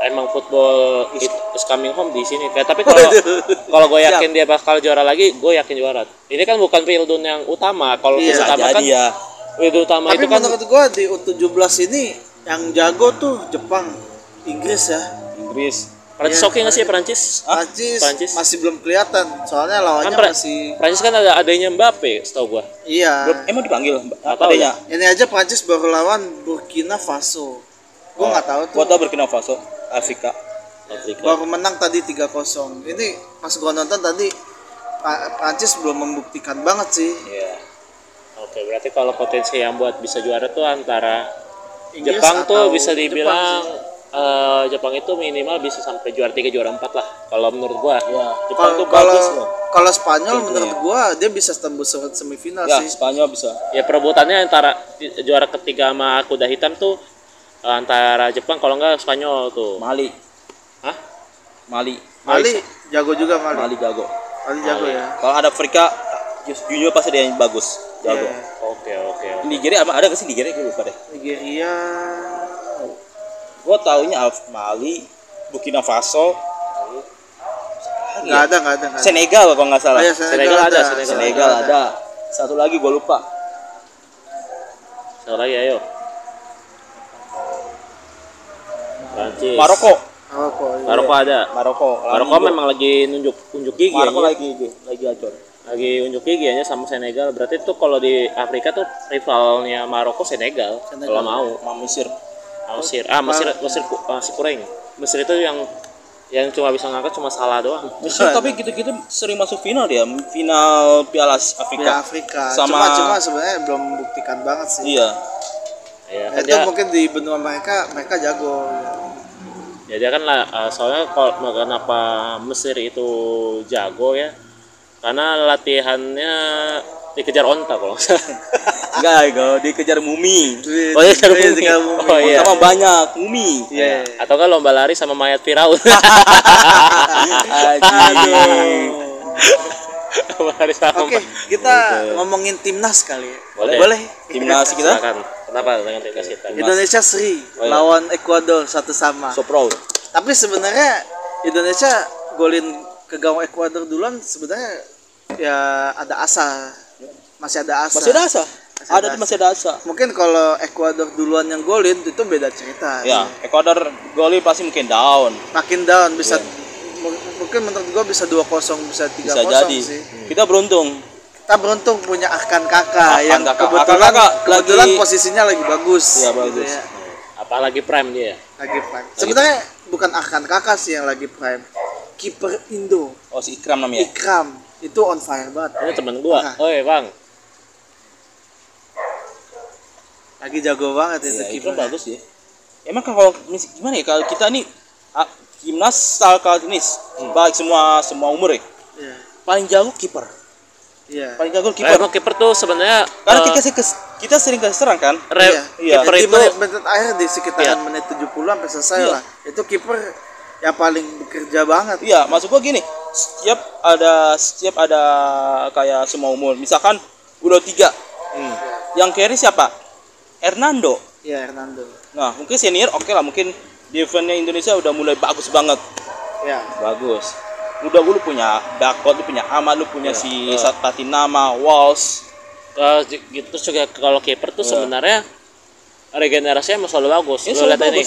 emang football is coming home di sini. Kayak tapi kalau gue yakin dia bakal juara lagi, gue yakin juara. Ini kan bukan Pildun yang utama. Kalau utama kan Pildun utama tapi itu kan. Tapi menurut gue di U17 ini yang jago tuh Jepang, Inggris ya. Inggris. Perancis oke nggak sih Perancis? Masih belum kelihatan, soalnya lawannya kan masih. Perancis kan ada adanya Mbappe, setahu gua. Iya. Emang dipanggil adanya. Ini aja Perancis baru lawan Burkina Faso. Gua nggak tahu tuh. Gua tahu Burkina Faso, Afrika. Baru menang tadi 3-0. Ini pas gua nonton tadi Perancis belum membuktikan banget sih. Iya. Oke, berarti kalau potensi yang buat bisa juara tuh antara Inggris, Jepang tuh bisa dibilang Jepang itu minimal bisa sampai juara 3 juara 4 lah kalau menurut gua. Ya. Jepang tuh bagus loh. Kalau Spanyol Jepang menurut gua dia bisa tembus semifinal ya, sih. Spanyol bisa. Ya perebutannya antara juara ketiga sama kuda hitam tuh antara Jepang kalau enggak Spanyol tuh. Mali. Hah? Mali jago juga Mali jago. Mali jago ya. Kalau ada Afrika Junior pasti dia yang bagus. Jago. Oke. Nigeria ada ke sini Nigeria lupa deh. Nigeria. Gua taunya Mali, Burkina Faso. Enggak ada. Senegal kalau enggak salah. Ya, Senegal ada. Satu lagi gua lupa. Satu lagi ayo. Prancis. Maroko ada. Maroko memang lagi unjuk gigi. Maroko lagi acor. Lagi unjuk gigi aja sama Senegal. Berarti tuh kalau di Afrika tuh rivalnya Maroko Senegal. Kalau mau Mesir masih kurang. Mesir itu yang cuma bisa ngangkat cuma salah doang. Mesir tapi gitu-gitu sering masuk final dia, final Piala Afrika. Cuma sebenarnya belum membuktikan banget sih. Iya. Ya, itu mungkin di benua mereka jago. Ya dia kan lah, soalnya kalau kenapa Mesir itu jago ya, karena latihannya dikejar onta kalau nggak salah. Enggak, dikejar mumi. Dikejar mumi. Oh iya. Sama banyak mumi. Iya. Yeah. Atau kan lomba lari sama mayat Firaun. Aduh. Oke, kita ngomongin timnas kali ya. Boleh. Timnas kita. Kenapa dengan timnas kita? Indonesia seri lawan Ekuador 1-1. So proud. Tapi sebenarnya Indonesia golin ke gawang Ekuador duluan sebenarnya ya ada asa. Masih ada asa. Masih ada asa. Mungkin kalau Ekuador duluan yang golin itu beda cerita. Ya, Ekuador golin pasti mungkin down. Makin down bisa mungkin menurut gua bisa 2-0 bisa 3-0 bisa jadi sih. Kita beruntung punya Ahkan Kakak. Kebetulan lagi, posisinya lagi bagus. Iya bagus. Gitu ya. Apalagi prime dia. Sebenarnya bukan Ahkan Kakak sih yang lagi prime. Kiper Indo. Oh si Ikram namanya. Ikram itu on fire banget. Ini teman gua. Nah. Oi, Bang. Lagi jago banget itu ya, kiper bagus ya. Emang kalau gimana ya kalau kita nih Timnas Salkaltinis, baik semua umur ya. Yeah. Paling jago kiper. Iya. Yeah. Paling jago kiper. Karena kiper tuh sebenarnya karena kita sering keserang kan. Iya. Kiper itu menit akhir di sekitaran menit 70 sampai selesai lah. Itu kiper yang paling bekerja banget. Iya, maksud gua gini, setiap ada kayak semua umur. Misalkan udah 3. Yang carry siapa? Hernando. Iya, Hernando. Nah, mungkin senior oke lah mungkin defense-nya Indonesia udah mulai bagus banget. Ya. Bagus. Udah lu punya Dakot, lu punya Ahmad, lu punya si Satinama, Walls. Gitu juga kalau kiper tuh sebenarnya regenerasinya masih bagus. Lu lihat ini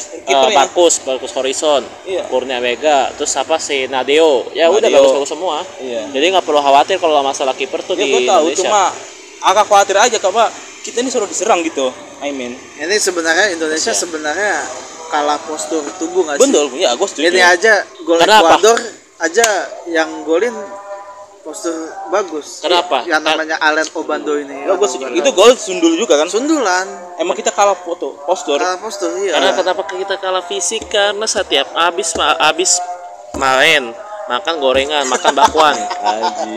Marcus Horizon, Kurnia Vega, terus apa sih Nadeo. Ya udah bagus-bagus semua. Iya. Jadi nggak perlu khawatir kalau masalah kiper tuh di Indonesia. Cuma agak khawatir aja kalau kita ini selalu diserang gitu. Ini sebenarnya Indonesia sebenarnya kalah postur tubuh nggak sih? Betul, ya, gue setuju. Ini aja gol Ekuador aja yang golin postur bagus. Kenapa? Yang namanya Alen Obando ini. Gue setuju. Itu gol sundul juga kan? Sundulan. Emang kita kalah postur. Kalah postur, iya. Karena kenapa kita kalah fisik? Karena setiap habis main makan gorengan, makan bakwan,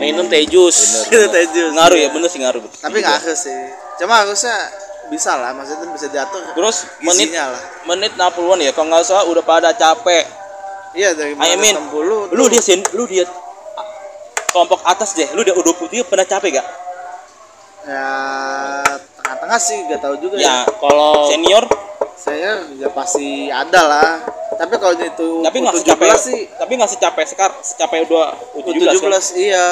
minum teh jus. Ngaruh ya, bener sih ngaruh. Tapi nggak harus sih. Cuma harusnya bisa lah, maksudnya bisa diatur. Terus menit 60-an ya, kalau nggak salah udah pada capek. Iya dari menit 60. Lu dia kelompok atas deh, lu dia U23 pernah capek gak? Ya tengah-tengah sih, gak tahu juga ya. Kalau senior ya pasti ada lah. Tapi kalau itu tapi nggak capek sih. Tapi nggak secapek secapek U17. Iya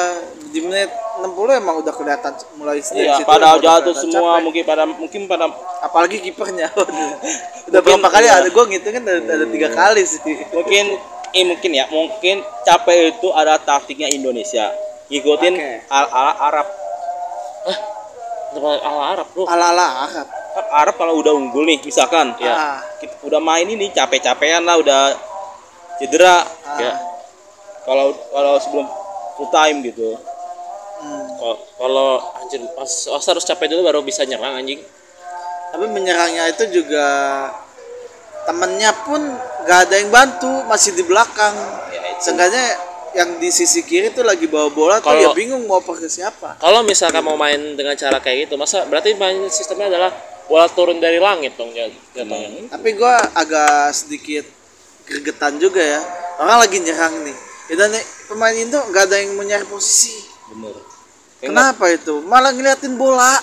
di menit 60 emang udah kelihatan mulai stres. Iya, pada jatuh semua capek. mungkin pada apalagi kipernya. Udah berapa kali ada gue gitu kan ada 3 kali sih. Mungkin capek itu ada taktiknya Indonesia. Ngikutin ala Arab. Hah? Ala Arab. Arab kalau udah unggul nih misalkan kita udah main ini capek-capean lah udah cedera. Kalau sebelum full time gitu Kalau anjir pas harus capek dulu baru bisa nyerang anjing. Tapi menyerangnya itu juga temennya pun nggak ada yang bantu, masih di belakang. Ya, seenggaknya yang di sisi kiri tuh lagi bawa bola tuh ya bingung mau pakai siapa. Kalau misalkan mau main dengan cara kayak gitu, masa berarti main sistemnya adalah bola turun dari langit dong jatuhnya. Tapi gue agak sedikit gregetan juga ya, orang lagi nyerang nih. Ya dan pemain itu nggak ada yang mencari posisi. Bener. Kenapa itu? Malah ngeliatin bola.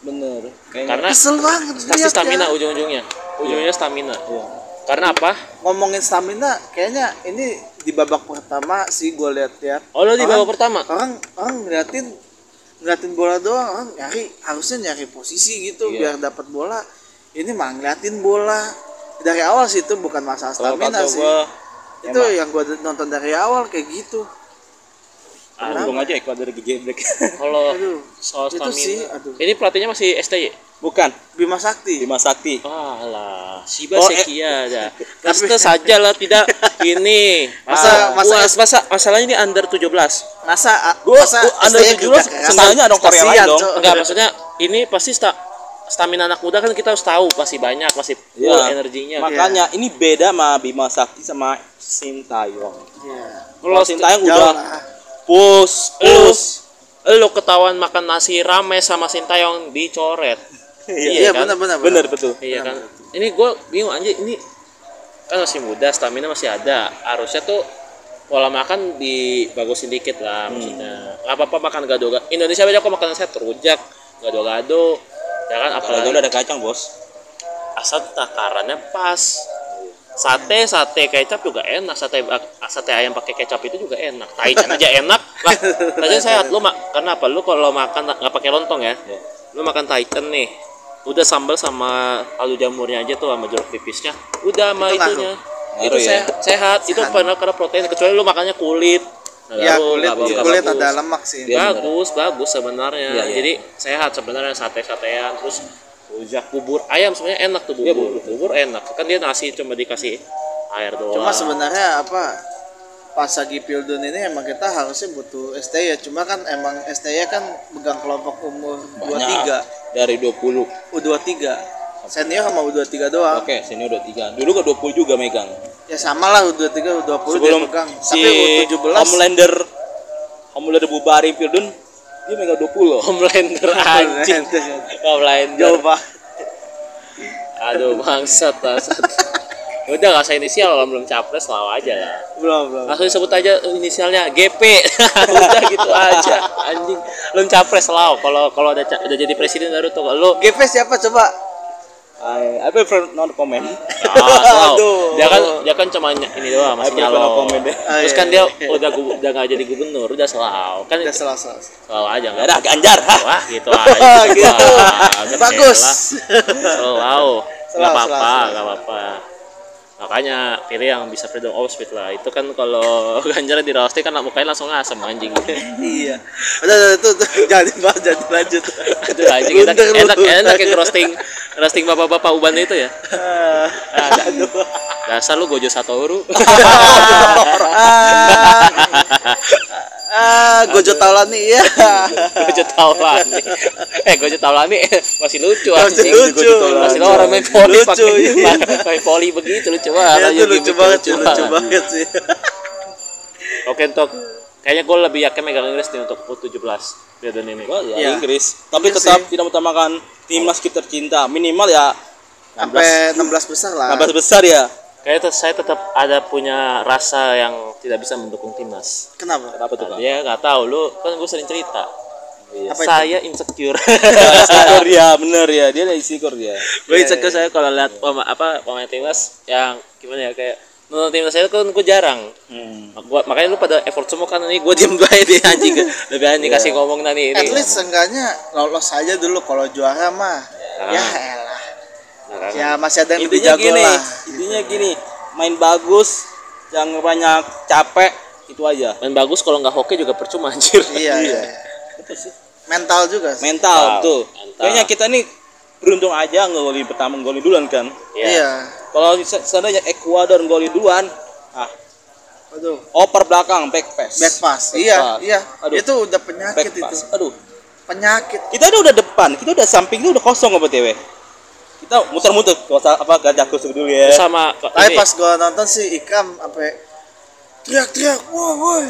Bener. Karena kesel banget. Pasti stamina ya. Ujungnya stamina. Iya. Karena apa? Ngomongin stamina, kayaknya ini di babak pertama sih gue lihat. Oh, lo di babak pertama? Orang ngeliatin bola doang, orang harusnya nyari posisi gitu biar dapat bola. Ini mah ngeliatin bola. Dari awal sih itu bukan masalah stamina sih. Itu yang gue nonton dari awal kayak gitu. Untung aja Eko dari gejeblek. Kalau soal stamina sih, ini pelatihnya masih STY? Bukan, Bima Sakti. Alah, Shiba Sekia aja. Kasta saja lah, tidak ini. Masa masalahnya ini under 17. Masa under 17 sebenarnya ada Korea lain dong. Enggak, maksudnya ini pasti stamina anak muda kan kita harus tahu pasti banyak, masih full energinya. Makanya ini beda sama Bima Sakti sama Sintayong. Kalau Sintayong udah lu ketahuan makan nasi rame sama Sintayong dicoret. Iya kan? Benar betul. Iya kan? Betul. Ini gue bingung anjir, ini kan masih muda, stamina masih ada. Harusnya tuh pola makan dibagusin dikit lah maksudnya. Enggak apa-apa makan gado-gado. Indonesia aja kok makanan saya rujak, gado-gado. Ya kan apalagi udah ada kacang, Bos. Asal takarannya pas. Sate kecap juga enak, sate ayam pakai kecap itu juga enak. Taichan aja enak. Lah, Taichan sehat lu, Mak. Kenapa lu kalau makan enggak pakai lontong ya? Yeah. Lu makan Taichan nih. Udah sambal sama kaldu jamurnya aja tuh sama jeruk tipisnya. Udah sama itunya. Itu ya? sehat. Itu karena protein, kecuali lu makannya kulit. Nah, ya, kulit ada lemak sih. Bagus sebenarnya. Ya. Jadi sehat sebenarnya sate-satean terus rujak bubur ayam sebenarnya enak tuh bubur enak kan, dia nasi cuma dikasih air doang. Cuma sebenarnya pas lagi Pildun ini emang kita harusnya butuh STY, cuma kan emang STY kan megang kelompok umur 23 dari 20 U23 senior sama U23 doang. Oke, senior U23 dulu ke 20 juga megang ya, sama lah U23 U20 sebelum dia megang si tapi U17 Homelander bubarin Pildun dia megang 20 Homelander anjing. Homelander. Coba. Aduh bangsat. Udah enggak usah inisial, belum capres lawa aja lah. Belum. Langsung sebut aja inisialnya GP. Udah gitu aja anjing. Belum capres lawa. Kalau udah jadi presiden baru tuh lu. GP siapa coba? I prefer not comment. Dia kan cuma ini doang masih nyalon. Terus kan dia udah nggak jadi gubernur, udah selalu kan. Udah selalu aja nggak ada Ganjar. Wah gitu aja. Bagus. Selalu. Nggak apa-apa. Makanya pilih yang bisa freedom of speech lah. Itu kan kalau Ganjar di roasting kan mukanya langsung asem anjing. Iya. Udah itu jadi lanjut. Aduh anjing enak yang roasting bapak-bapak uban itu ya. Dasar lu Gojo Satoru. Gojo Taulani ya. Gojo Taulani masih lucu anjing. Masih orang main poli pakai poli begitu lucu banget. Iya lucu banget sih. Oke, untuk kayaknya gue lebih yakin megang Inggris nih untuk U17 Piala ini. Gua ya Inggris, tapi tetap tidak mengutamakan timnas kita tercinta. Minimal ya sampai 16 besar lah. 16 besar ya. Kayaknya saya tetap ada punya rasa yang tidak bisa mendukung timnas. Kenapa tuh, Pak? Ya enggak tahu lu, kan gue sering cerita. Saya insecure. Ya bener ya, dia insecure dia. Gue insecure saya kalau lihat pemain timnas yang gimana ya kayak nonton timnas saya kan gue jarang. Makanya lu pada effort semua kan ini gue diem aja deh anjing. Lebih anjing kasih ngomong nanti ini. At least seenggaknya lolos aja dulu, kalau juara mah. Ya elah. Ya masih ada yang lebih jago lah. Intinya gini, main bagus, jangan banyak capek, itu aja. Main bagus kalau nggak hoki juga percuma anjir. Iya. Itu sih. Mental juga sih. Mental tuh. Kayaknya kita nih beruntung aja ngegolin pertama, ngegolin duluan kan. Iya. Kalau seandainya Ekuador golin duluan, Aduh. Oh, per belakang, backpass. Backpass. Iya, iya. Aduh. Itu udah penyakit itu. Aduh. Penyakit. Kita udah depan, kita udah samping, itu udah kosong apa TW. Kita muter-muter apa gajah kusuk dulu ya. Sama. Tapi pas gua nonton sih Ikam sampai teriak-teriak. Woi.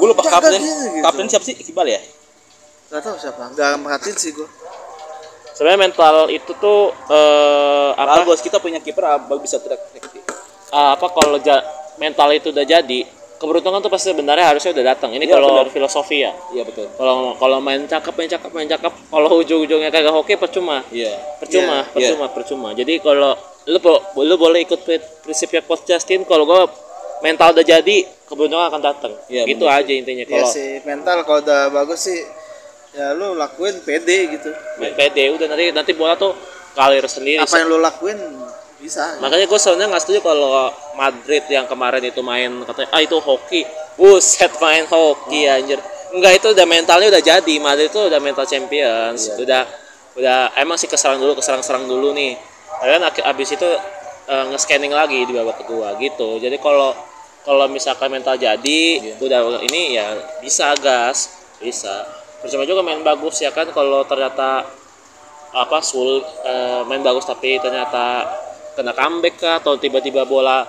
Gua lupa kapten. Gitu. Kapten siapa sih? Iqbal ya? Enggak tahu siapa. Enggak merhatiin sih gua. Sebenarnya mental itu tuh apa? Bos kita punya kiper bisa teriak-teriak. Apa kalau mental itu udah jadi, keberuntungan tuh pasti sebenarnya harusnya udah datang. Ini ya, kalau filosofi ya. Iya betul. Kalau main cakep, kalau ujung-ujungnya kagak oke percuma. Iya. Percuma. Jadi kalau lu boleh ikut prinsipnya Coach Justin, kalau gua mental udah jadi, keberuntungan akan datang. Ya, gitu aja intinya kalau. Iya sih, mental kalau udah bagus sih ya lu lakuin pede gitu. Pede udah nanti bola tuh kalir sendiri. Apa yang lu lakuin bisa. Makanya gue sebenarnya nggak setuju kalau Madrid yang kemarin itu main katanya itu hoki. Buset main hoki anjir. Enggak, itu udah mentalnya udah jadi. Madrid itu udah mental champions. Iya. Udah emang sih keserang dulu nih. Kalian abis itu nge-scanning lagi di babak kedua gitu. Jadi kalau misalkan mental jadi udah ini ya bisa gas, bisa. Percuma juga main bagus ya kan kalau ternyata main bagus tapi ternyata kena comeback kah, atau tiba-tiba bola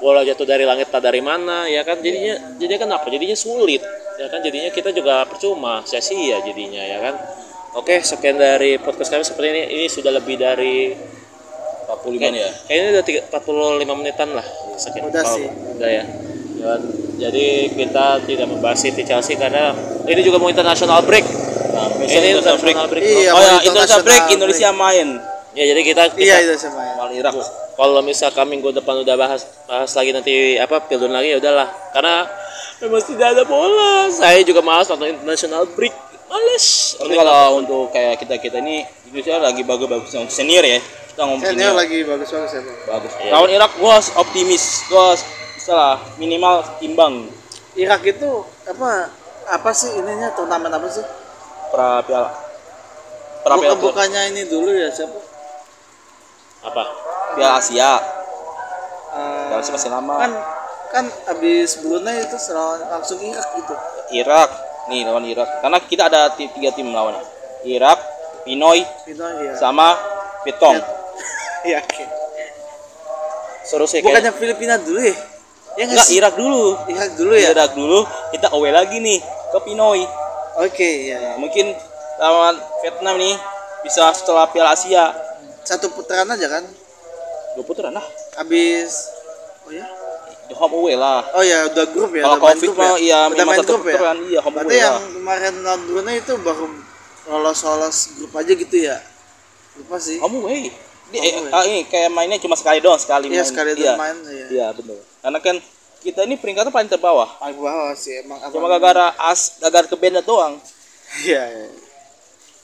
jatuh dari langit tak dari mana ya kan, jadinya kenapa jadinya sulit ya kan, jadinya kita juga percuma sia-sia jadinya ya kan. Oke, sekian dari podcast kami seperti ini sudah lebih dari 45 ya kayaknya, udah 45 menitan lah sekian. Udah ya, jadi kita tidak membahas City Chelsea karena ini juga mau international break. Nah, ini international break. Iya, international break Indonesia main. Ya jadi kita soal Irak. Kalau misalkan minggu depan udah bahas lagi nanti Pildun lagi ya udahlah. Karena memang tidak ada bola. Saya juga malas nonton international break. Males. Tapi kalau untuk kayak kita ini Indonesia lagi bagus-bagusnya untuk senior ya. Kita ngomongin senior lagi bagus-bagus ya. Bagus. Iya. Lawan Irak gua optimis. Gua salah minimal imbang. Irak itu apa sih ininya, turnamen apa sih? Pra Piala. Bukannya ini dulu ya siapa? Apa? Piala Asia. Piala Asia masih lama. Kan abis Brunei itu langsung Irak gitu. Irak. Nih lawan Irak. Karena kita ada 3 tim lawannya. Irak, Pinoy iya. Sama Vietnam. Iya. Seru sih. Bukannya Filipina dulu ya? Ya enggak, Irak dulu ya. Irak dulu. Kita away lagi nih ke Pinoy. Oke, ya. Nah, mungkin lawan Vietnam nih bisa setelah Piala Asia. 1 putaran aja kan? 2 putaran lah. Habis home away lah. Oh ya, udah grup ya. Kalau COVID mah ya minimal 1 putaran. Iya, home away. Berarti yang kemarin lawan Brunei itu baru lolos grup aja gitu ya. Lupa sih. Home away. Ini kayak mainnya cuma sekali doang. Iya, sekali doang main. Iya, benar. Karena kan kita ini peringkatnya paling terbawah. Paling bawah sih emang. Cuma gara-gara ke benda doang. Iya.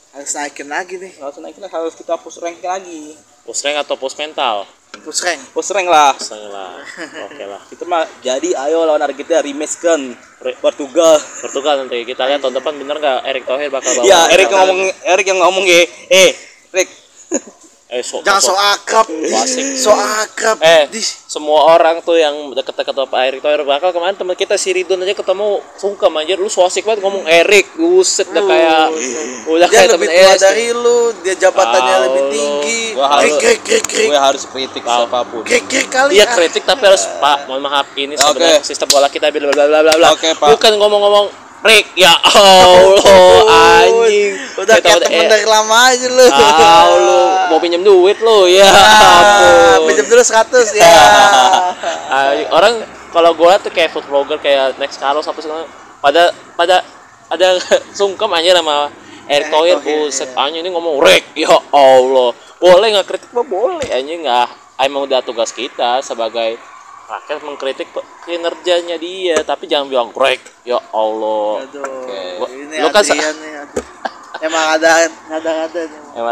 Harus naikin lagi nih. Harus kita push rank lagi. Push rank atau push mental? Push rank lah. Oke lah. Kita mah jadi ayo lawan Argentina rematchkan Portugal nanti kita lihat tahun depan bener nggak Erik Thohir bakal bawa. Ya Erik yang ngomong ya. Erik. Jangan so akrab. So akrab. Semua orang tuh yang deket-deket sama Erik Thohir bakal kemarin teman kita si Ridon aja ketemu sungkem anjir, lu so asik banget ngomong Erik, buset dah kayak udah kayak teman SD. Dia lebih tua dari lu, dia jabatannya lebih tinggi. Krik. Gue harus kritik apapun. Krik kali. Iya kritik tapi harus Pak, mohon maaf ini sebenarnya sistem bola kita bla bla bla bla. Bukan ngomong-ngomong Rick, ya Allah anjing. Udah kayak temen dari lama aja lu. Lu mau pinjam duit lu ya. Pinjam dulu 100 ya. Orang kalau gue tuh kayak food vlogger kayak Next Carlos apa segala pada ada sungkem anjir sama Erick Thohir buset anjing ini ngomong Rick ya Allah. Boleh enggak kritik mah boleh anjing enggak. Emang udah tugas kita sebagai rakyat mengkritik kinerjanya dia, tapi jangan bilang break. Ya Allah. Aduh. Okay. Ini lu kan emang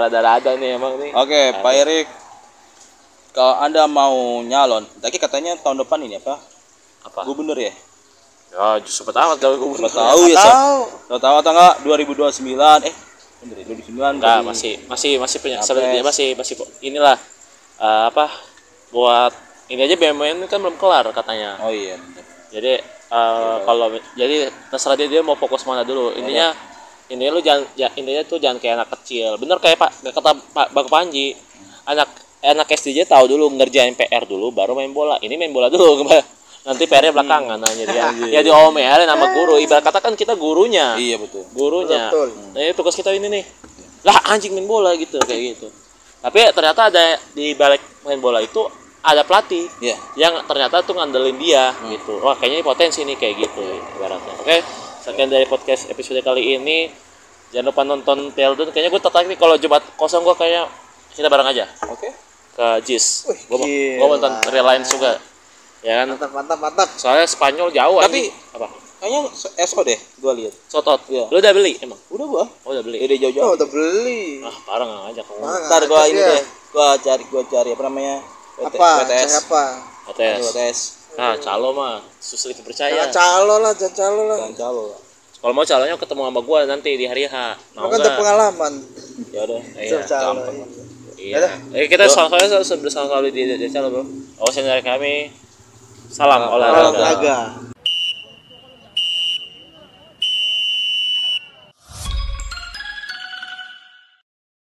ada nih emang nih. Oke, Pak Erik. Kalau Anda mau nyalon, tapi katanya tahun depan ini apa? Gubernur ya? Ya, justru amat kalau gubernur. Tahu tanggal 2029. Bener 2029. Enggak, masih punya sebenarnya masih inilah buat ini aja BMN kan belum kelar katanya. Oh iya benar. Jadi kalau jadi terserah dia mau fokus mana dulu. Intinya lu jangan intinya tuh jangan kayak anak kecil. Bener kayak kata Bang Panji. Anak SDJ tahu dulu, ngerjain PR dulu baru main bola. Ini main bola dulu. Nanti PR-nya belakangan aja dia. Ya diomelin sama guru. Ibarat kata kan kita gurunya. Iya betul. Gurunya. Betul. Nah, ini tugas kita ini nih. Lah anjing main bola gitu kayak gitu. Tapi ternyata ada di balik main bola itu ada pelatih yang ternyata tuh ngandelin dia gitu. Wah kayaknya ini potensi nih kayak gitu ibaratnya. Oke, sekian dari podcast episode kali ini. Jangan lupa nonton Pildun. Kayaknya gue tertarik nih kalau Jumat kosong gue kayaknya kita bareng aja. Oke. Ke JIS. Gue nonton Reliance juga. Ya kan? Mantap. Soalnya Spanyol jauh. Tapi apa? Kayaknya SO deh gue lihat. Sotot. Ya. Lu udah beli emang? Udah gua. Oh udah beli. Udah jauh-jauh. Oh udah beli. Ah parah nggak ngajak. Ntar gue ini deh. Gue cari apa namanya? BTS. Nah, calo mah susah dipercaya. Jangan calo lah. Kalau mau calonya ketemu sama gua nanti di hari H. Mau kan ada pengalaman. Ya udah. Iya. Kita sama-sama di calo, Bro. Awasin dari kami. Salam olahraga.